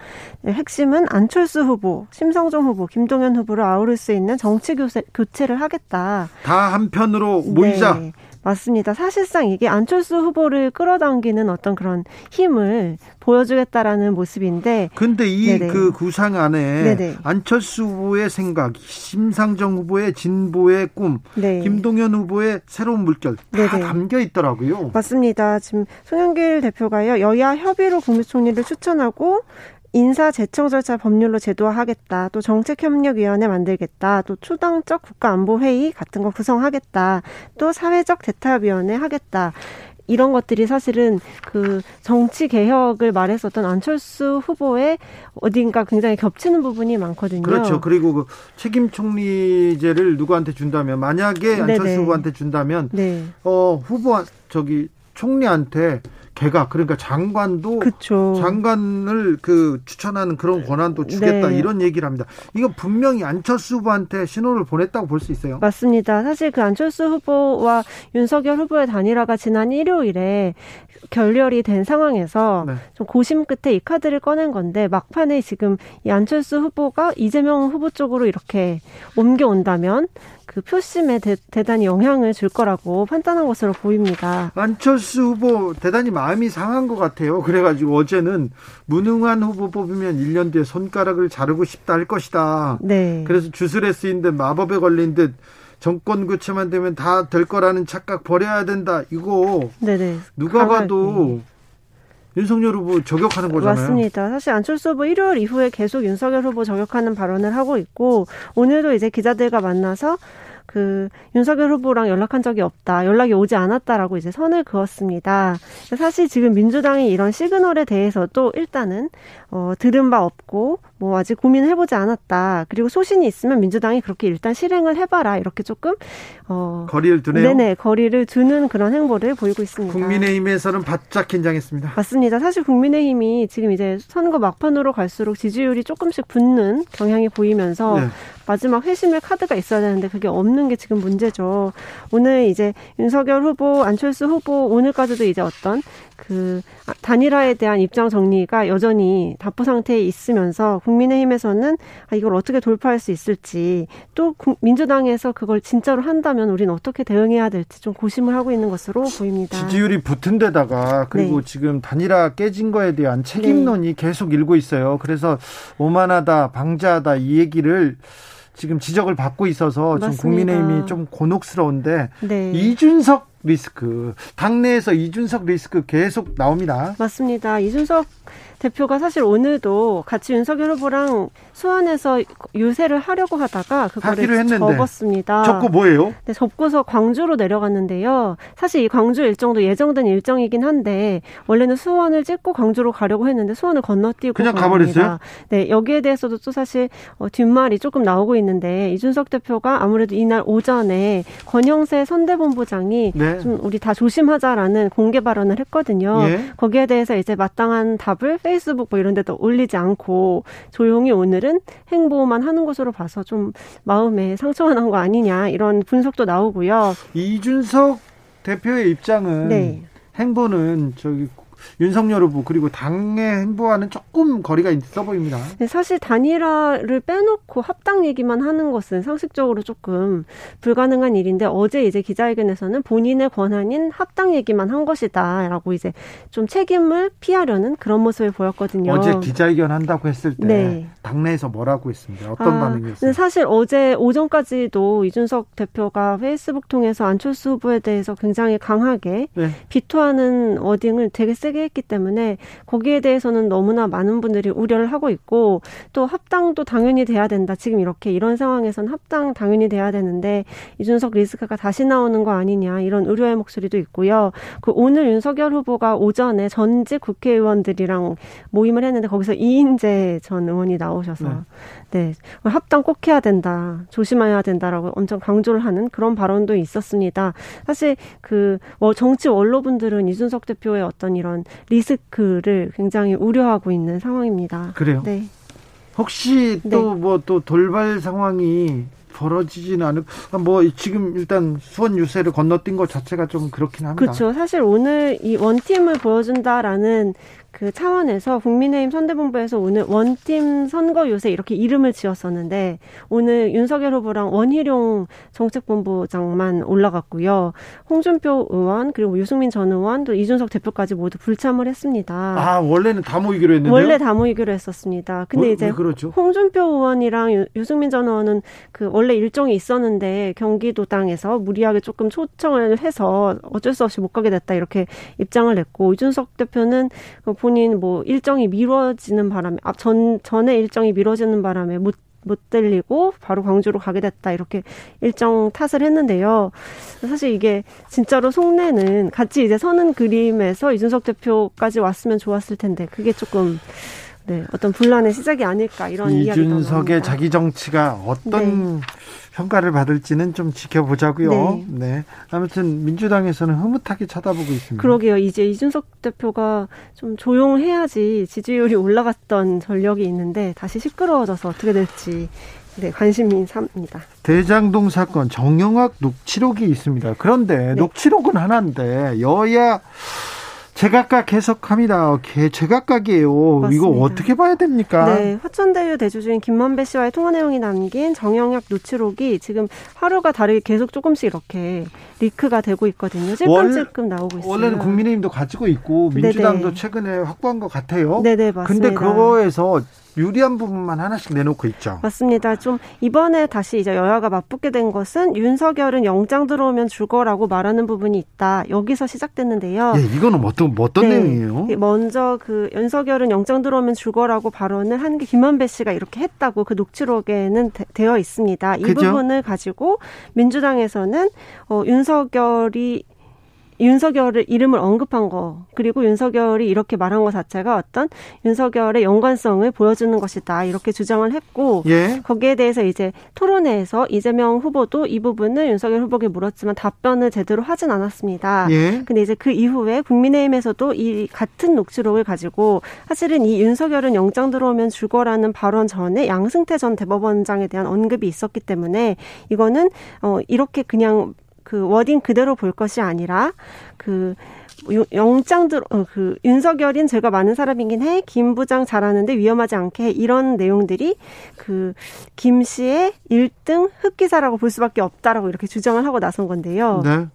핵심은 안철수 후보, 심상정 후보, 김동연 후보를 아우를 수 있는 정치 교체를 하겠다. 다 한편으로 모이자. 네, 맞습니다. 사실상 이게 안철수 후보를 끌어당기는 어떤 그런 힘을 보여주겠다라는 모습인데. 근데 이 그 구상 안에 네네. 안철수 후보의 생각, 심상정 후보의 진보의 꿈, 네. 김동연 후보의 새로운 물결 다 네네. 담겨 있더라고요. 맞습니다. 지금 송영길 대표가요, 여야 협의로 국무총리를 추천하고 인사제청 절차 법률로 제도화하겠다. 또 정책협력위원회 만들겠다. 또 초당적 국가안보회의 같은 거 구성하겠다. 또 사회적 대타협위원회 하겠다. 이런 것들이 사실은 그 정치 개혁을 말했었던 안철수 후보의 어딘가 굉장히 겹치는 부분이 많거든요. 그렇죠. 그리고 그 책임 총리제를 누구한테 준다면, 만약에 안철수 네네. 후보한테 준다면 네. 총리한테 걔가, 그러니까 장관도 그쵸. 장관을 그 추천하는 그런 권한도 주겠다 네. 이런 얘기를 합니다. 이거 분명히 안철수 후보한테 신호를 보냈다고 볼 수 있어요. 맞습니다. 사실 그 안철수 후보와 윤석열 후보의 단일화가 지난 일요일에 결렬이 된 상황에서 네. 좀 고심 끝에 이 카드를 꺼낸 건데, 막판에 지금 이 안철수 후보가 이재명 후보 쪽으로 이렇게 옮겨온다면 그 표심에 대단히 영향을 줄 거라고 판단한 것으로 보입니다. 안철수 후보 대단히 마음이 상한 것 같아요. 그래가지고 어제는 무능한 후보 뽑으면 1년 뒤에 손가락을 자르고 싶다 할 것이다. 네. 그래서 주술에 쓰인 듯 마법에 걸린 듯 정권 교체만 되면 다 될 거라는 착각 버려야 된다. 이거 네네. 누가 봐도 윤석열 후보 저격하는 거잖아요. 맞습니다. 사실 안철수 후보 일요일 이후에 계속 윤석열 후보 저격하는 발언을 하고 있고, 오늘도 이제 기자들과 만나서 그 윤석열 후보랑 연락한 적이 없다, 연락이 오지 않았다라고 이제 선을 그었습니다. 사실 지금 민주당이 이런 시그널에 대해서도 일단은 들은 바 없고 뭐 아직 고민해보지 않았다. 그리고 소신이 있으면 민주당이 그렇게 일단 실행을 해봐라, 이렇게 조금 거리를 두네요. 네네, 거리를 두는 그런 행보를 보이고 있습니다. 국민의힘에서는 바짝 긴장했습니다. 맞습니다. 사실 국민의힘이 지금 이제 선거 막판으로 갈수록 지지율이 조금씩 붙는 경향이 보이면서 네. 마지막 회심의 카드가 있어야 되는데 그게 없는 게 지금 문제죠. 오늘 이제 윤석열 후보, 안철수 후보 오늘까지도 이제 어떤 그 단일화에 대한 입장 정리가 여전히 답보 상태에 있으면서 국민의힘에서는 이걸 어떻게 돌파할 수 있을지, 또 민주당에서 그걸 진짜로 한다면 우리는 어떻게 대응해야 될지 좀 고심을 하고 있는 것으로 보입니다. 지지율이 붙은 데다가 그리고 네. 지금 단일화 깨진 거에 대한 책임론이 네. 계속 일고 있어요. 그래서 오만하다, 방자하다 이 얘기를 지금 지적을 받고 있어서 맞습니다. 지금 국민의힘이 좀 곤혹스러운데 네. 이준석 리스크, 당내에서 이준석 리스크 계속 나옵니다. 맞습니다. 이준석 대표가 사실 오늘도 같이 윤석열 후보랑 수원에서 유세를 하려고 하다가 그거를 접었습니다. 접고 뭐예요? 네, 접고서 광주로 내려갔는데요. 사실 이 광주 일정도 예정된 일정이긴 한데 원래는 수원을 찍고 광주로 가려고 했는데 수원을 건너뛰고 그냥 가버렸어요? 네, 여기에 대해서도 또 사실 뒷말이 조금 나오고 있는데, 이준석 대표가 아무래도 이날 오전에 권영세 선대본부장이 네. 좀 우리 다 조심하자라는 공개 발언을 했거든요. 예? 거기에 대해서 이제 마땅한 답을 페이스북 뭐 이런 데도 올리지 않고 조용히 오늘은 행보만 하는 것으로 봐서 좀 마음에 상처가 난 거 아니냐, 이런 분석도 나오고요. 이준석 대표의 입장은 네. 행보는 저기 윤석열 후보 그리고 당의 행보와는 조금 거리가 있어 보입니다. 네, 사실 단일화를 빼놓고 합당 얘기만 하는 것은 상식적으로 조금 불가능한 일인데 어제 이제 기자회견에서는 본인의 권한인 합당 얘기만 한 것이다라고 이제 좀 책임을 피하려는 그런 모습을 보였거든요. 어제 기자회견 한다고 했을 때 네. 당내에서 뭐라고 했습니다. 어떤 반응이었어요? 사실 어제 오전까지도 이준석 대표가 페이스북 통해서 안철수 후보에 대해서 굉장히 강하게 네. 비토하는 워딩을 되게 세게 했기 때문에 거기에 대해서는 너무나 많은 분들이 우려를 하고 있고 또 합당도 당연히 돼야 된다. 지금 이렇게 이런 상황에선 합당 당연히 돼야 되는데 이준석 리스크가 다시 나오는 거 아니냐 이런 우려의 목소리도 있고요. 오늘 윤석열 후보가 오전에 전직 국회의원들이랑 모임을 했는데 거기서 이인재 전 의원이 나오셔서 네. 네, 합당 꼭 해야 된다. 조심해야 된다라고 엄청 강조를 하는 그런 발언도 있었습니다. 사실 그 정치 원로분들은 이준석 대표의 어떤 이런 리스크를 굉장히 우려하고 있는 상황입니다. 그래요? 네. 혹시 또 뭐 또 돌발 상황이 벌어지지는 않을 지금 일단 수원 유세를 건너뛴 것 자체가 좀 그렇긴 합니다. 그렇죠. 사실 오늘 이 원팀을 보여준다라는 그 차원에서 국민의힘 선대본부에서 오늘 원팀 선거 요새 이렇게 이름을 지었었는데 오늘 윤석열 후보랑 원희룡 정책본부장만 올라갔고요. 홍준표 의원 그리고 유승민 전 의원 또 이준석 대표까지 모두 불참을 했습니다. 아 원래는 다 모이기로 했는데요? 원래 다 모이기로 했었습니다. 근데 이제 그렇죠? 홍준표 의원이랑 유승민 전 의원은 그 원래 일정이 있었는데 경기도당에서 무리하게 조금 초청을 해서 어쩔 수 없이 못 가게 됐다 이렇게 입장을 냈고 이준석 대표는 본인 일정이 미뤄지는 바람에 전에 일정이 미뤄지는 바람에 못 들리고 바로 광주로 가게 됐다 이렇게 일정 탓을 했는데요. 사실 이게 진짜로 속내는 같이 이제 서는 그림에서 이준석 대표까지 왔으면 좋았을 텐데 그게 조금 네, 어떤 분란의 시작이 아닐까 이런 이야기가 이준석의 자기 정치가 어떤 네. 평가를 받을지는 좀 지켜보자고요. 네. 네. 아무튼 민주당에서는 흐뭇하게 쳐다보고 있습니다. 그러게요. 이제 이준석 대표가 좀 조용해야지 지지율이 올라갔던 전력이 있는데 다시 시끄러워져서 어떻게 될지 네, 관심이 삽니다. 대장동 사건 정영학 녹취록이 있습니다. 그런데 네. 녹취록은 하나인데 여야 제각각 해석합니다. 제각각이에요. 맞습니다. 이거 어떻게 봐야 됩니까? 네, 화천대유 대주주인 김만배 씨와의 통화 내용이 남긴 정영학 녹취록이 지금 하루가 다르게 계속 조금씩 이렇게 리크가 되고 있거든요. 찔끔찔끔 나오고 있어요. 원래는 국민의힘도 가지고 있고 민주당도 네네. 최근에 확보한 것 같아요. 네네, 맞습니다. 근데 그거에서 유리한 부분만 하나씩 내놓고 있죠. 맞습니다. 좀 이번에 다시 이제 여야가 맞붙게 된 것은 윤석열은 영장 들어오면 죽어라고 말하는 부분이 있다. 여기서 시작됐는데요. 예, 이거는 어떤 네. 내용이에요? 먼저 그 윤석열은 영장 들어오면 죽어라고 발언을 한 게 김만배 씨가 이렇게 했다고 그 녹취록에는 되어 있습니다. 이 그죠? 부분을 가지고 민주당에서는 윤석열의 이름을 언급한 거 그리고 윤석열이 이렇게 말한 것 자체가 어떤 윤석열의 연관성을 보여주는 것이다 이렇게 주장을 했고 예? 거기에 대해서 이제 토론회에서 이재명 후보도 이 부분을 윤석열 후보에게 물었지만 답변을 제대로 하진 않았습니다. 그런데 예? 이제 그 이후에 국민의힘에서도 이 같은 녹취록을 가지고 사실은 이 윤석열은 영장 들어오면 죽어라는 발언 전에 양승태 전 대법원장에 대한 언급이 있었기 때문에 이거는 이렇게 그냥 그 워딩 그대로 볼 것이 아니라 윤석열인 죄가 많은 사람이긴 해. 김 부장 잘하는데 위험하지 않게 해. 이런 내용들이 그 김 씨의 1등 흑기사라고 볼 수밖에 없다라고 이렇게 주장을 하고 나선 건데요. 네.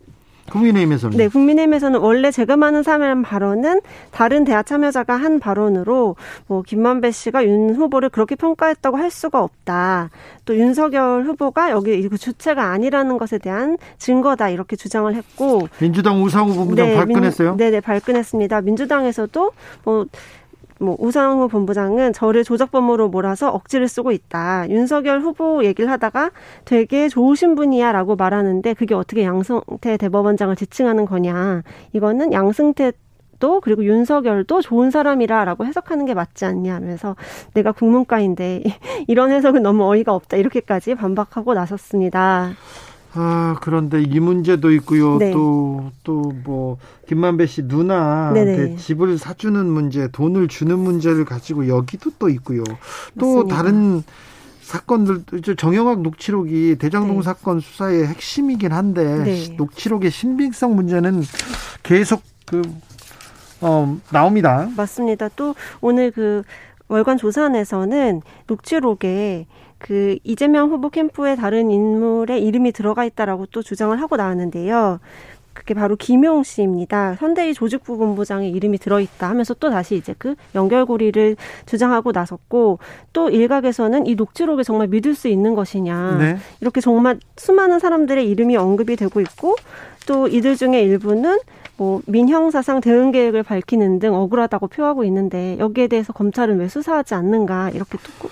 국민의힘에서는? 네, 국민의힘에서는 원래 죄가 많은 사람 발언은 다른 대화 참여자가 한 발언으로 김만배 씨가 윤 후보를 그렇게 평가했다고 할 수가 없다. 또 윤석열 후보가 여기 주체가 아니라는 것에 대한 증거다 이렇게 주장을 했고 민주당 우상호 본부장 네, 발끈했어요? 네, 발끈했습니다. 민주당에서도 우상호 본부장은 저를 조작범으로 몰아서 억지를 쓰고 있다. 윤석열 후보 얘기를 하다가 되게 좋으신 분이야 라고 말하는데 그게 어떻게 양승태 대법원장을 지칭하는 거냐. 이거는 양승태도 그리고 윤석열도 좋은 사람이라 라고 해석하는 게 맞지 않냐 하면서 내가 국문과인데 이런 해석은 너무 어이가 없다. 이렇게까지 반박하고 나섰습니다. 아, 그런데 이 문제도 있고요. 네. 또 김만배 씨 누나한테 집을 사주는 문제, 돈을 주는 문제를 가지고 여기도 또 있고요. 또 맞습니다. 다른 사건들, 정영학 녹취록이 대장동 네. 사건 수사의 핵심이긴 한데, 네. 녹취록의 신빙성 문제는 계속 나옵니다. 맞습니다. 또 오늘 그 월간 조사안에서는 녹취록에 그 이재명 후보 캠프에 다른 인물의 이름이 들어가 있다라고 또 주장을 하고 나왔는데요. 그게 바로 김용 씨입니다. 선대위 조직부본부장의 이름이 들어있다 하면서 또 다시 이제 그 연결고리를 주장하고 나섰고, 또 일각에서는 이 녹취록이 정말 믿을 수 있는 것이냐. 네. 이렇게 정말 수많은 사람들의 이름이 언급이 되고 있고, 또 이들 중에 일부는 뭐 민형사상 대응 계획을 밝히는 등 억울하다고 표하고 있는데, 여기에 대해서 검찰은 왜 수사하지 않는가 이렇게 또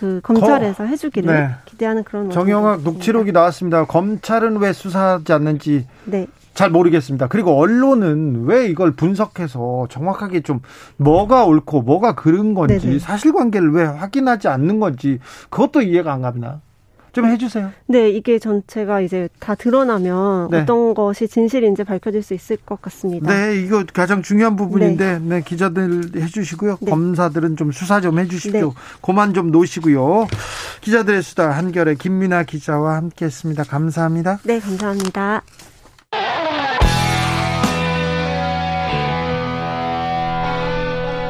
그 검찰에서 해주기를 네. 기대하는 그런. 정영학 녹취록이 나왔습니다. 검찰은 왜 수사하지 않는지. 네. 잘 모르겠습니다. 그리고 언론은 왜 이걸 분석해서 정확하게 좀 뭐가 옳고 뭐가 그른 건지 네네. 사실관계를 왜 확인하지 않는 건지 그것도 이해가 안 갑니다. 좀 해주세요. 네, 이게 전체가 이제 다 드러나면 네. 어떤 것이 진실인지 밝혀질 수 있을 것 같습니다. 네, 이거 가장 중요한 부분인데 네, 기자들 해주시고요. 네. 검사들은 좀 수사 좀 해주십시오. 네. 그만 좀 놓으시고요. 기자들의 수다 한결의 김민아 기자와 함께했습니다. 감사합니다. 네, 감사합니다.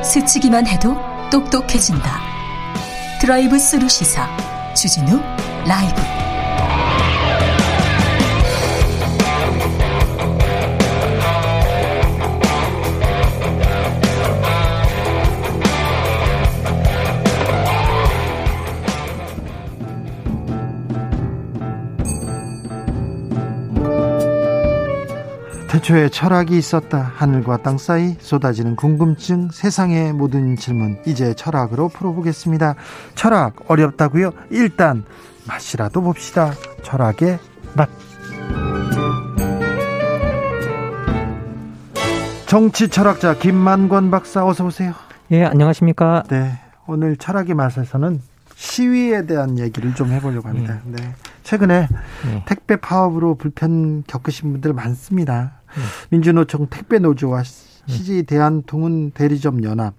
스치기만 해도 똑똑해진다. 드라이브 스루 시사 주진우 라이브. 태초에 철학이 있었다. 하늘과 땅 사이 쏟아지는 궁금증, 세상의 모든 질문, 이제 철학으로 풀어보겠습니다. 철학 어렵다고요? 일단 맛이라도 봅시다. 철학의 맛. 정치 철학자 김만권 박사, 어서 오세요. 예, 안녕하십니까. 네, 오늘 철학의 맛에서는 시위에 대한 얘기를 좀 해보려고 합니다. 네. 최근에 택배 파업으로 불편 겪으신 분들 많습니다. 민주노총 택배 노조와 CJ 대한통운 대리점 연합,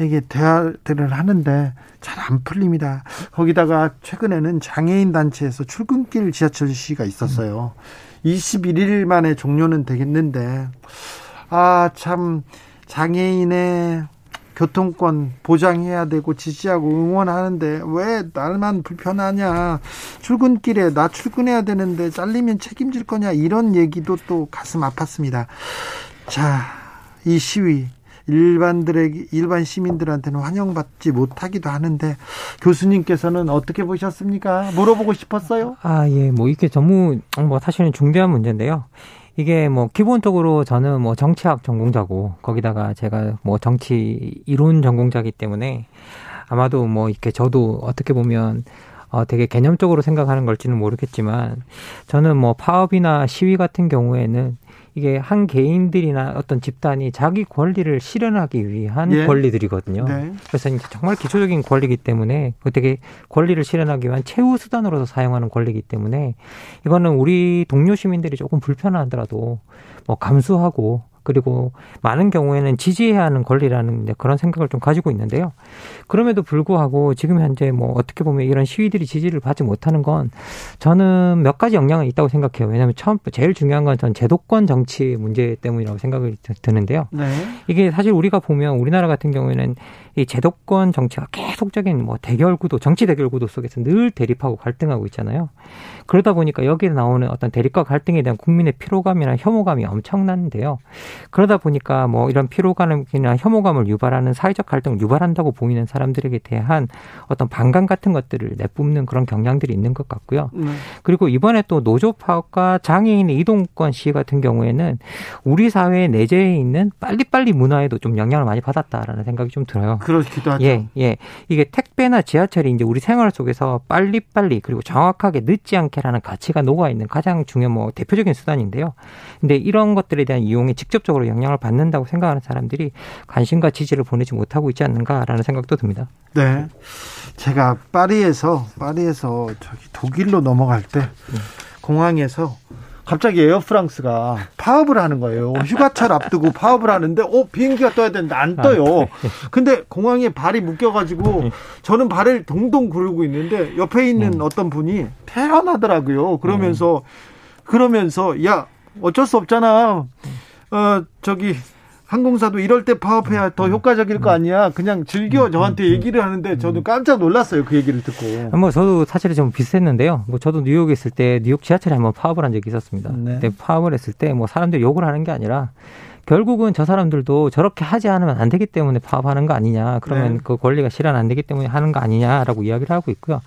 이게 대화를 하는데 잘 안 풀립니다. 거기다가 최근에는 장애인 단체에서 출근길 지하철 시위가 있었어요. 21일 만에 종료는 되겠는데, 아, 참 장애인의 교통권 보장해야 되고 지지하고 응원하는데 왜 나만 불편하냐, 출근길에 나 출근해야 되는데 잘리면 책임질 거냐, 이런 얘기도 또 가슴 아팠습니다. 자, 이 시위 일반 시민들한테는 환영받지 못하기도 하는데 교수님께서는 어떻게 보셨습니까? 물어보고 싶었어요. 아, 예, 뭐 이게 너무 사실은 중대한 문제인데요. 이게 뭐 기본적으로 저는 뭐 정치학 전공자고, 거기다가 제가 뭐 정치 이론 전공자이기 때문에 아마도 뭐 이렇게 저도 어떻게 보면 되게 개념적으로 생각하는 걸지는 모르겠지만, 저는 뭐 파업이나 시위 같은 경우에는 이게 한 개인들이나 어떤 집단이 자기 권리를 실현하기 위한 권리들이거든요. 네. 그래서 이제 정말 기초적인 권리이기 때문에, 되게 권리를 실현하기 위한 최후 수단으로서 사용하는 권리이기 때문에, 이거는 우리 동료 시민들이 조금 불편하더라도 뭐 감수하고, 그리고 많은 경우에는 지지해야 하는 권리라는 그런 생각을 좀 가지고 있는데요. 그럼에도 불구하고 지금 현재 뭐 어떻게 보면 이런 시위들이 지지를 받지 못하는 건 저는 몇 가지 영향은 있다고 생각해요. 왜냐하면 제일 중요한 건 전 제도권 정치 문제 때문이라고 생각이 드는데요. 네. 이게 사실 우리가 보면 우리나라 같은 경우에는 이 제도권 정치가 계속적인 뭐 대결 구도, 정치 대결 구도 속에서 늘 대립하고 갈등하고 있잖아요. 그러다 보니까 여기에 나오는 어떤 대립과 갈등에 대한 국민의 피로감이나 혐오감이 엄청난데요. 그러다 보니까 뭐 이런 피로감이나 혐오감을 유발하는, 사회적 갈등을 유발한다고 보이는 사람들에게 대한 어떤 반감 같은 것들을 내뿜는 그런 경향들이 있는 것 같고요. 그리고 이번에 또 노조 파업과 장애인의 이동권 시위 같은 경우에는 우리 사회 내재에 있는 빨리빨리 문화에도 좀 영향을 많이 받았다라는 생각이 좀 들어요. 그렇기도 하죠. 예, 예. 이게 택배나 지하철이 이제 우리 생활 속에서 빨리빨리, 그리고 정확하게 늦지 않게라는 가치가 녹아있는 가장 중요한 뭐 대표적인 수단인데요. 근데 이런 것들에 대한 이용이 직접적으로 영향을 받는다고 생각하는 사람들이 관심과 지지를 보내지 못하고 있지 않는가라는 생각도 듭니다. 네, 제가 파리에서 저기 독일로 넘어갈 때 공항에서 갑자기 에어프랑스가 파업을 하는 거예요. 휴가철 앞두고 파업을 하는데 비행기가 떠야 되는데 안 떠요. 근데 공항에 발이 묶여가지고 저는 발을 동동 구르고 있는데 옆에 있는 어떤 분이 태어나더라고요. 그러면서 야, 어쩔 수 없잖아. 저기 항공사도 이럴 때 파업해야 더 효과적일 거 아니야. 그냥 즐겨 저한테 얘기를 하는데 저도 깜짝 놀랐어요. 그 얘기를 듣고. 뭐 저도 사실 좀 비슷했는데요. 뭐 저도 뉴욕에 있을 때 뉴욕 지하철에 한번 파업을 한 적이 있었습니다. 네. 그때 파업을 했을 때 뭐 사람들 욕을 하는 게 아니라 결국은 저 사람들도 저렇게 하지 않으면 안 되기 때문에 파업하는 거 아니냐. 그러면 네. 그 권리가 실현 안 되기 때문에 하는 거 아니냐라고 이야기를 하고 있고요.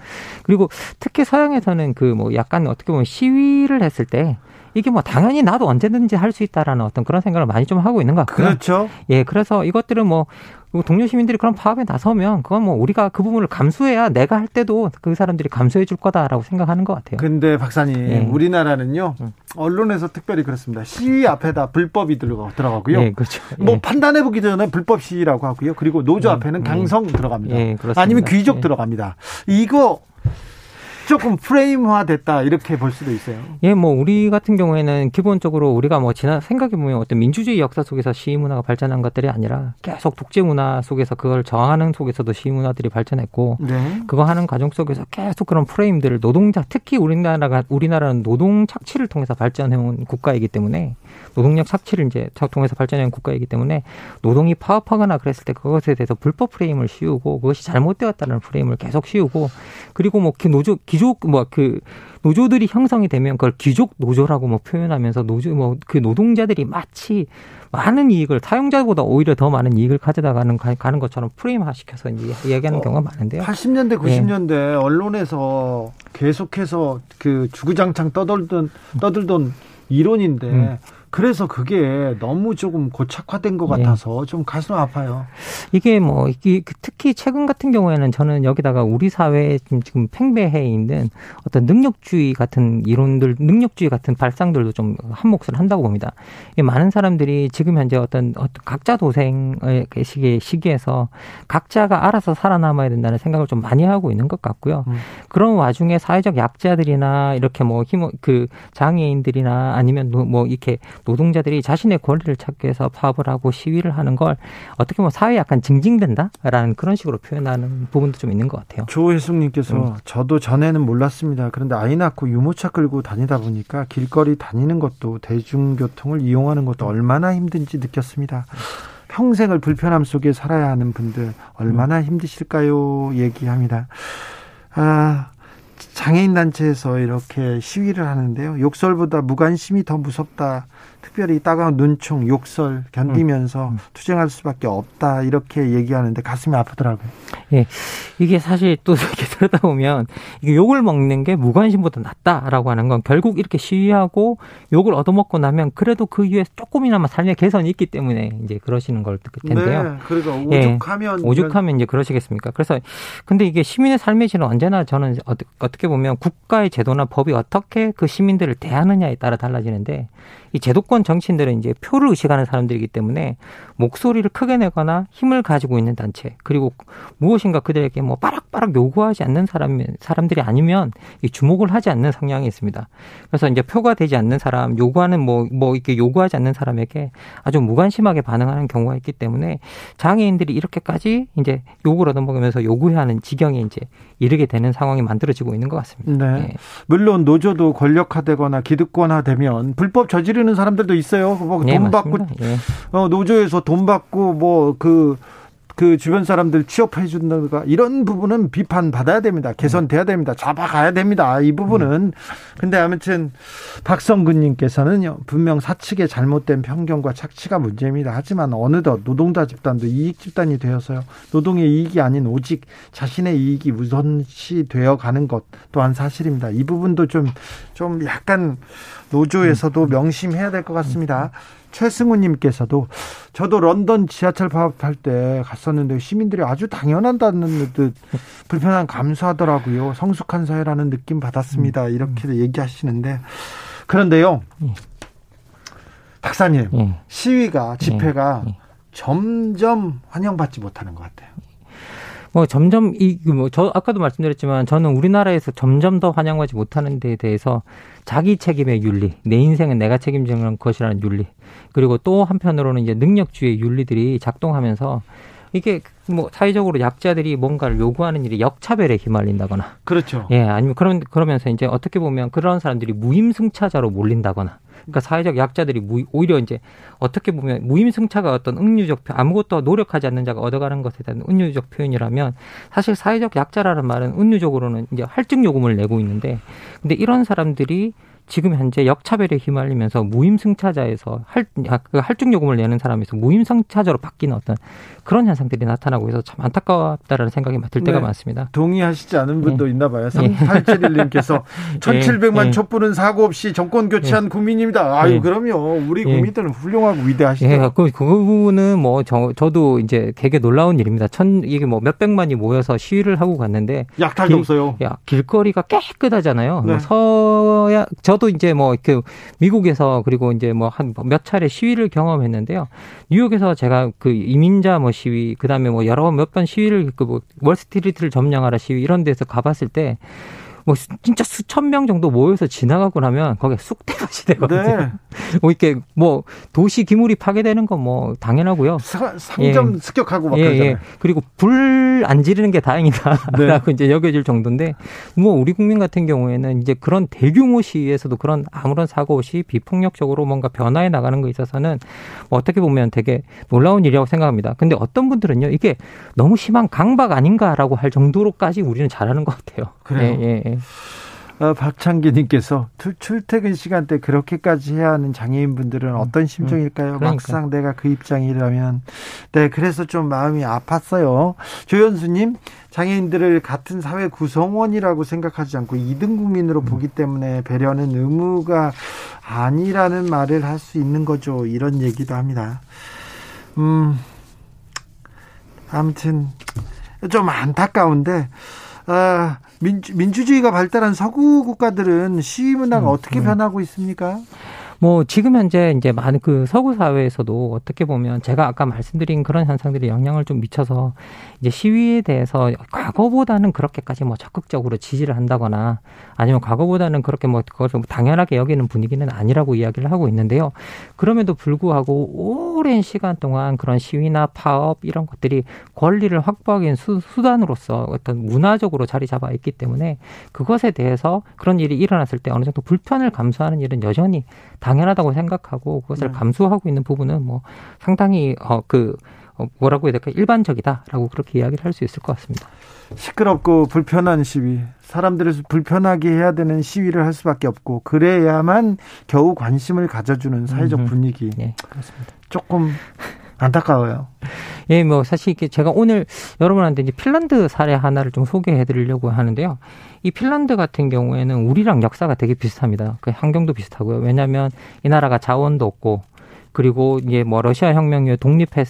그리고 특히 서양에서는 그 뭐 약간 어떻게 보면 시위를 했을 때 이게 뭐 당연히 나도 언제든지 할 수 있다라는 어떤 그런 생각을 많이 좀 하고 있는 것 같고요. 그렇죠. 예, 그래서 이것들은 뭐 동료 시민들이 그런 파업에 나서면 그건 뭐 우리가 그 부분을 감수해야 내가 할 때도 그 사람들이 감수해 줄 거다라고 생각하는 것 같아요. 근데 박사님, 예. 우리나라는요. 언론에서 특별히 그렇습니다. 시위 앞에다 불법이 들어가고요. 예, 그렇죠. 뭐 예. 판단해 보기 전에 불법 시위라고 하고요. 그리고 노조 앞에는 강성 들어갑니다. 예, 그렇습니다. 아니면 귀족 들어갑니다. 이거 조금 프레임화 됐다 이렇게 볼 수도 있어요. 예, 뭐 우리 같은 경우에는 기본적으로 우리가 뭐 지난 생각해 보면 어떤 민주주의 역사 속에서 시위 문화가 발전한 것들이 아니라 계속 독재 문화 속에서 그걸 저항하는 속에서도 시위 문화들이 발전했고 네. 그거 하는 과정 속에서 계속 그런 프레임들을 노동자 특히 우리나라는 노동 착취를 통해서 발전해온 국가이기 때문에 노동력 착취를 이제 통해서 발전해온 국가이기 때문에 노동이 파업하거나 그랬을 때 그것에 대해서 불법 프레임을 씌우고 그것이 잘못되었다는 프레임을 계속 씌우고 그리고 뭐 노조들이 형성이 되면 그걸 귀족 노조라고 뭐 표현하면서 그 노동자들이 마치 많은 이익을 사용자보다 오히려 더 많은 이익을 가져다가는 가는 것처럼 프레임화 시켜서 이야기하는 경우가 많은데요. 80년대 90년대 예. 언론에서 계속해서 그 주구장창 떠들던 이론인데 그래서 그게 너무 조금 고착화된 것 같아서 네. 좀 가슴 아파요. 이게 뭐 특히 최근 같은 경우에는 저는 여기다가 우리 사회에 지금 팽배해 있는 어떤 능력주의 같은 이론들, 능력주의 같은 발상들도 좀 한몫을 한다고 봅니다. 많은 사람들이 지금 현재 어떤 각자 도생의 시기에서 각자가 알아서 살아남아야 된다는 생각을 좀 많이 하고 있는 것 같고요. 그런 와중에 사회적 약자들이나 이렇게 뭐 장애인들이나 아니면 뭐 이렇게 노동자들이 자신의 권리를 찾기 위해서 파업을 하고 시위를 하는 걸 어떻게 보면 사회에 약간 징징댄다라는 그런 식으로 표현하는 부분도 좀 있는 것 같아요. 조혜숙님께서 저도 전에는 몰랐습니다. 그런데 아이 낳고 유모차 끌고 다니다 보니까 길거리 다니는 것도 대중교통을 이용하는 것도 얼마나 힘든지 느꼈습니다. 평생을 불편함 속에 살아야 하는 분들 얼마나 힘드실까요? 얘기합니다. 장애인 단체에서 이렇게 시위를 하는데요. 욕설보다 무관심이 더 무섭다. 특별히 따가운 눈총, 욕설 견디면서 투쟁할 수밖에 없다. 이렇게 얘기하는데 가슴이 아프더라고요. 예, 이게 사실 또 이렇게 들여다보면 이게 욕을 먹는 게 무관심보다 낫다라고 하는 건 결국 이렇게 시위하고 욕을 얻어먹고 나면 그래도 그 이후에 조금이나마 삶의 개선이 있기 때문에 이제 그러시는 걸 텐데요. 네, 그러니까 오죽하면 이제 그러시겠습니까? 그래서 근데 이게 시민의 삶의 질은 언제나 저는 어떻게 보면 국가의 제도나 법이 어떻게 그 시민들을 대하느냐에 따라 달라지는데 이 제도권 정치인들은 이제 표를 의식하는 사람들이기 때문에 목소리를 크게 내거나 힘을 가지고 있는 단체 그리고 무엇인가 그들에게 뭐 빠락빠락 요구하지 않는 사람들이 아니면 이 주목을 하지 않는 성향이 있습니다. 그래서 이제 표가 되지 않는 사람, 요구하는 뭐 이렇게 요구하지 않는 사람에게 아주 무관심하게 반응하는 경우가 있기 때문에 장애인들이 이렇게까지 이제 욕을 얻어먹으면서 요구해야 하는 지경에 이제 이르게 되는 상황이 만들어지고 있는 것 같습니다. 네. 예. 물론 노조도 권력화되거나 기득권화되면 불법 저지르는 사람들도 있어요. 뭐 네, 돈 맞습니다. 받고 예. 노조에서 돈 받고 뭐 그 주변 사람들 취업해 준다든가 이런 부분은 비판 받아야 됩니다. 개선돼야 됩니다. 잡아가야 됩니다. 이 부분은 근데 아무튼 박성근님께서는요 분명 사측의 잘못된 편견과 착취가 문제입니다. 하지만 어느덧 노동자 집단도 이익 집단이 되어서요 노동의 이익이 아닌 오직 자신의 이익이 우선시 되어가는 것 또한 사실입니다. 이 부분도 좀 약간 노조에서도 명심해야 될 것 같습니다. 최승우님께서도 저도 런던 지하철 파업할 때 갔었는데 시민들이 아주 당연하다는 듯 불편함 감수하더라고요. 성숙한 사회라는 느낌 받았습니다. 이렇게 얘기하시는데 그런데요. 박사님 시위가 집회가 점점 환영받지 못하는 것 같아요. 뭐 점점 저 아까도 말씀드렸지만 저는 우리나라에서 점점 더 환영하지 못하는 데에 대해서 자기 책임의 윤리, 내 인생은 내가 책임지는 것이라는 윤리, 그리고 또 한편으로는 이제 능력주의 윤리들이 작동하면서 이게 뭐 사회적으로 약자들이 뭔가를 요구하는 일이 역차별에 휘말린다거나, 그렇죠. 예, 아니면 그러면서 이제 어떻게 보면 그런 사람들이 무임승차자로 몰린다거나. 그러니까 사회적 약자들이 오히려 이제 어떻게 보면 무임승차가 어떤 은유적 아무것도 노력하지 않는 자가 얻어가는 것에 대한 은유적 표현이라면 사실 사회적 약자라는 말은 은유적으로는 이제 할증 요금을 내고 있는데 근데 이런 사람들이 지금 현재 역차별에 휘말리면서 무임승차자에서 할증 요금을 내는 사람에서 무임승차자로 바뀌는 어떤 그런 현상들이 나타나고 해서 참 안타깝다라는 생각이 들 때가 네, 많습니다. 동의하시지 않은 분도 있나 봐요. 3871님께서 1700만 촛불은 사고 없이 정권 교체한 국민입니다. 아유 그럼요. 우리 국민들은 훌륭하고 위대하시죠. 그 부분은 뭐 저도 이제 되게 놀라운 일입니다. 이게 뭐 몇백만이 모여서 시위를 하고 갔는데 약탈이 없어요. 길거리가 깨끗하잖아요. 네. 저도 이제 뭐 그 미국에서 그리고 이제 뭐 한 몇 차례 시위를 경험했는데요. 뉴욕에서 제가 그 이민자 뭐 시위 그다음에 뭐 여러 몇 번 시위를 그 뭐 월스트리트를 점령하라 시위 이런 데서 가봤을 때 뭐 진짜 수천 명 정도 모여서 지나가고 나면 거기에 쑥대밭이 되거든요. 네. 뭐 이렇게 뭐 도시 기물이 파괴되는 건 뭐 당연하고요. 상점 습격하고 막 그러잖아요. 그리고 불 안 지르는 게 다행이다라고 이제 여겨질 정도인데 뭐 우리 국민 같은 경우에는 이제 그런 대규모 시위에서도 그런 아무런 사고 없이 비폭력적으로 뭔가 변화해 나가는 거에 있어서는 뭐 어떻게 보면 되게 놀라운 일이라고 생각합니다. 근데 어떤 분들은요 이게 너무 심한 강박 아닌가라고 할 정도로까지 우리는 잘하는 것 같아요. 그래요. 박창기님께서 출퇴근 시간대 그렇게까지 해야 하는 장애인분들은 어떤 심정일까요? 그러니까. 막상 내가 그 입장이라면 네 그래서 좀 마음이 아팠어요. 조연수님, 장애인들을 같은 사회 구성원이라고 생각하지 않고 2등 국민으로 보기 때문에 배려는 의무가 아니라는 말을 할 수 있는 거죠. 이런 얘기도 합니다. 아무튼 좀 안타까운데 민주주의가 발달한 서구 국가들은 시위 문화가 어떻게 변하고 있습니까? 뭐 지금 현재 이제 많은 그 서구 사회에서도 어떻게 보면 제가 아까 말씀드린 그런 현상들이 영향을 좀 미쳐서 이제 시위에 대해서 과거보다는 그렇게까지 뭐 적극적으로 지지를 한다거나 아니면 과거보다는 그렇게 뭐 그것을 당연하게 여기는 분위기는 아니라고 이야기를 하고 있는데요. 그럼에도 불구하고 오랜 시간 동안 그런 시위나 파업 이런 것들이 권리를 확보하기 위한 수단으로서 어떤 문화적으로 자리 잡아 있기 때문에 그것에 대해서 그런 일이 일어났을 때 어느 정도 불편을 감수하는 일은 여전히 당연하다고 생각하고 그것을 감수하고 있는 부분은 뭐 상당히 뭐라고 해야 될까 일반적이다라고 그렇게 이야기를 할 수 있을 것 같습니다. 시끄럽고 불편한 시위, 사람들을 불편하게 해야 되는 시위를 할 수밖에 없고 그래야만 겨우 관심을 가져주는 사회적 분위기. 네, 그렇습니다. 조금 안타까워요. 뭐 사실 이게 제가 오늘 여러분한테 이제 핀란드 사례 하나를 좀 소개해드리려고 하는데요. 이 핀란드 같은 경우에는 우리랑 역사가 되게 비슷합니다. 그 환경도 비슷하고요. 왜냐하면 이 나라가 자원도 없고 그리고 이제 뭐 러시아 혁명 이후에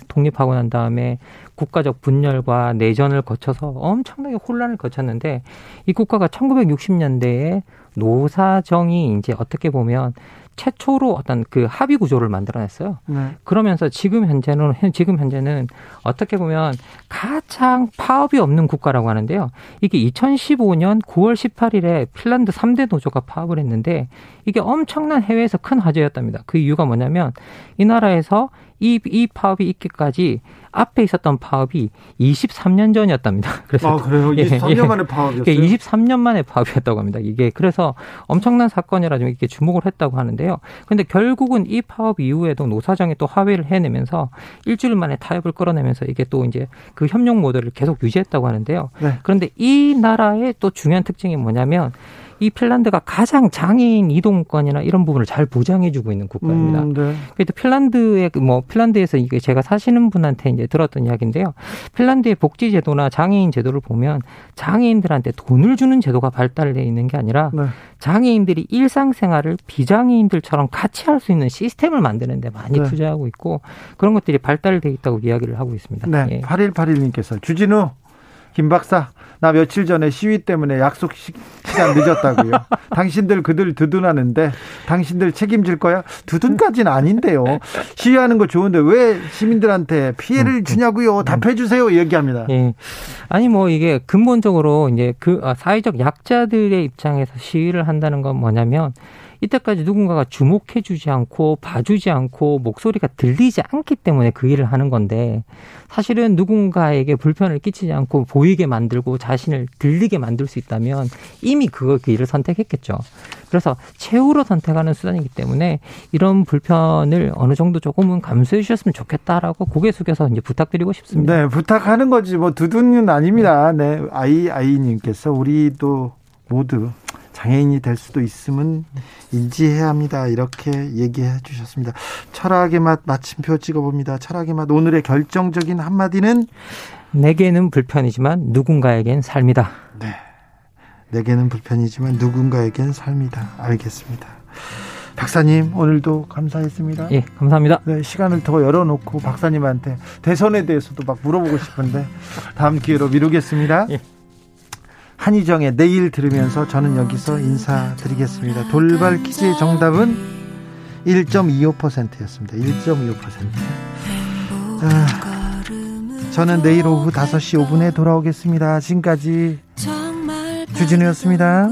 독립하고 난 다음에 국가적 분열과 내전을 거쳐서 엄청나게 혼란을 거쳤는데 이 국가가 1960년대에 노사정이 이제 어떻게 보면 최초로 어떤 그 합의 구조를 만들어냈어요. 네. 그러면서 지금 현재는 어떻게 보면 가장 파업이 없는 국가라고 하는데요. 이게 2015년 9월 18일에 핀란드 3대 노조가 파업을 했는데 이게 엄청난 해외에서 큰 화제였답니다. 그 이유가 뭐냐면 이 나라에서 이 파업이 있기까지 앞에 있었던 파업이 23년 전이었답니다. 그래서 그래요? 23년 만에 파업이었어요? 23년 만에 파업이었다고 합니다. 이게 그래서 엄청난 사건이라 좀 이렇게 주목을 했다고 하는데요. 그런데 결국은 이 파업 이후에도 노사정이 또 합의를 해내면서 일주일 만에 타협을 끌어내면서 이게 또 이제 그 협력 모델을 계속 유지했다고 하는데요. 네. 그런데 이 나라의 또 중요한 특징이 뭐냐면 이 핀란드가 가장 장애인 이동권이나 이런 부분을 잘 보장해주고 있는 국가입니다. 네. 그래서 핀란드에서 이게 제가 사시는 분한테 이제 들었던 이야기인데요. 핀란드의 복지제도나 장애인 제도를 보면 장애인들한테 돈을 주는 제도가 발달되어 있는 게 아니라 네. 장애인들이 일상생활을 비장애인들처럼 같이 할 수 있는 시스템을 만드는 데 많이 네. 투자하고 있고 그런 것들이 발달되어 있다고 이야기를 하고 있습니다. 네. 8181님께서 주진우 김 박사, 나 며칠 전에 시위 때문에 약속 시간 늦었다고요. 당신들 그들 두둔하는데 당신들 책임질 거야? 두둔까지는 아닌데요. 시위하는 거 좋은데 왜 시민들한테 피해를 주냐고요. 답해 주세요. 얘기합니다. 아니 뭐 이게 근본적으로 이제 그 사회적 약자들의 입장에서 시위를 한다는 건 뭐냐면 이때까지 누군가가 주목해 주지 않고 봐주지 않고 목소리가 들리지 않기 때문에 그 일을 하는 건데 사실은 누군가에게 불편을 끼치지 않고 보이게 만들고 자신을 들리게 만들 수 있다면 이미 그 일을 선택했겠죠. 그래서 최후로 선택하는 수단이기 때문에 이런 불편을 어느 정도 조금은 감수해 주셨으면 좋겠다라고 고개 숙여서 이제 부탁드리고 싶습니다. 네, 부탁하는 거지 뭐 두둔은 아닙니다. 네, 아이님께서 우리도 모두 장애인이 될 수도 있음은 인지해야 합니다. 이렇게 얘기해 주셨습니다. 철학의 맛 마침표 찍어봅니다. 철학의 맛 오늘의 결정적인 한마디는 내게는 불편이지만 누군가에겐 삶이다. 네, 내게는 불편이지만 누군가에겐 삶이다. 알겠습니다. 박사님 오늘도 감사했습니다. 예, 감사합니다. 네, 시간을 더 열어놓고 박사님한테 대선에 대해서도 막 물어보고 싶은데 다음 기회로 미루겠습니다. 예. 한희정의 내일 들으면서 저는 여기서 인사드리겠습니다. 돌발 퀴즈의 정답은 1.25%였습니다. 1.25%. 저는 내일 오후 5시 5분에 돌아오겠습니다. 지금까지 주진우였습니다.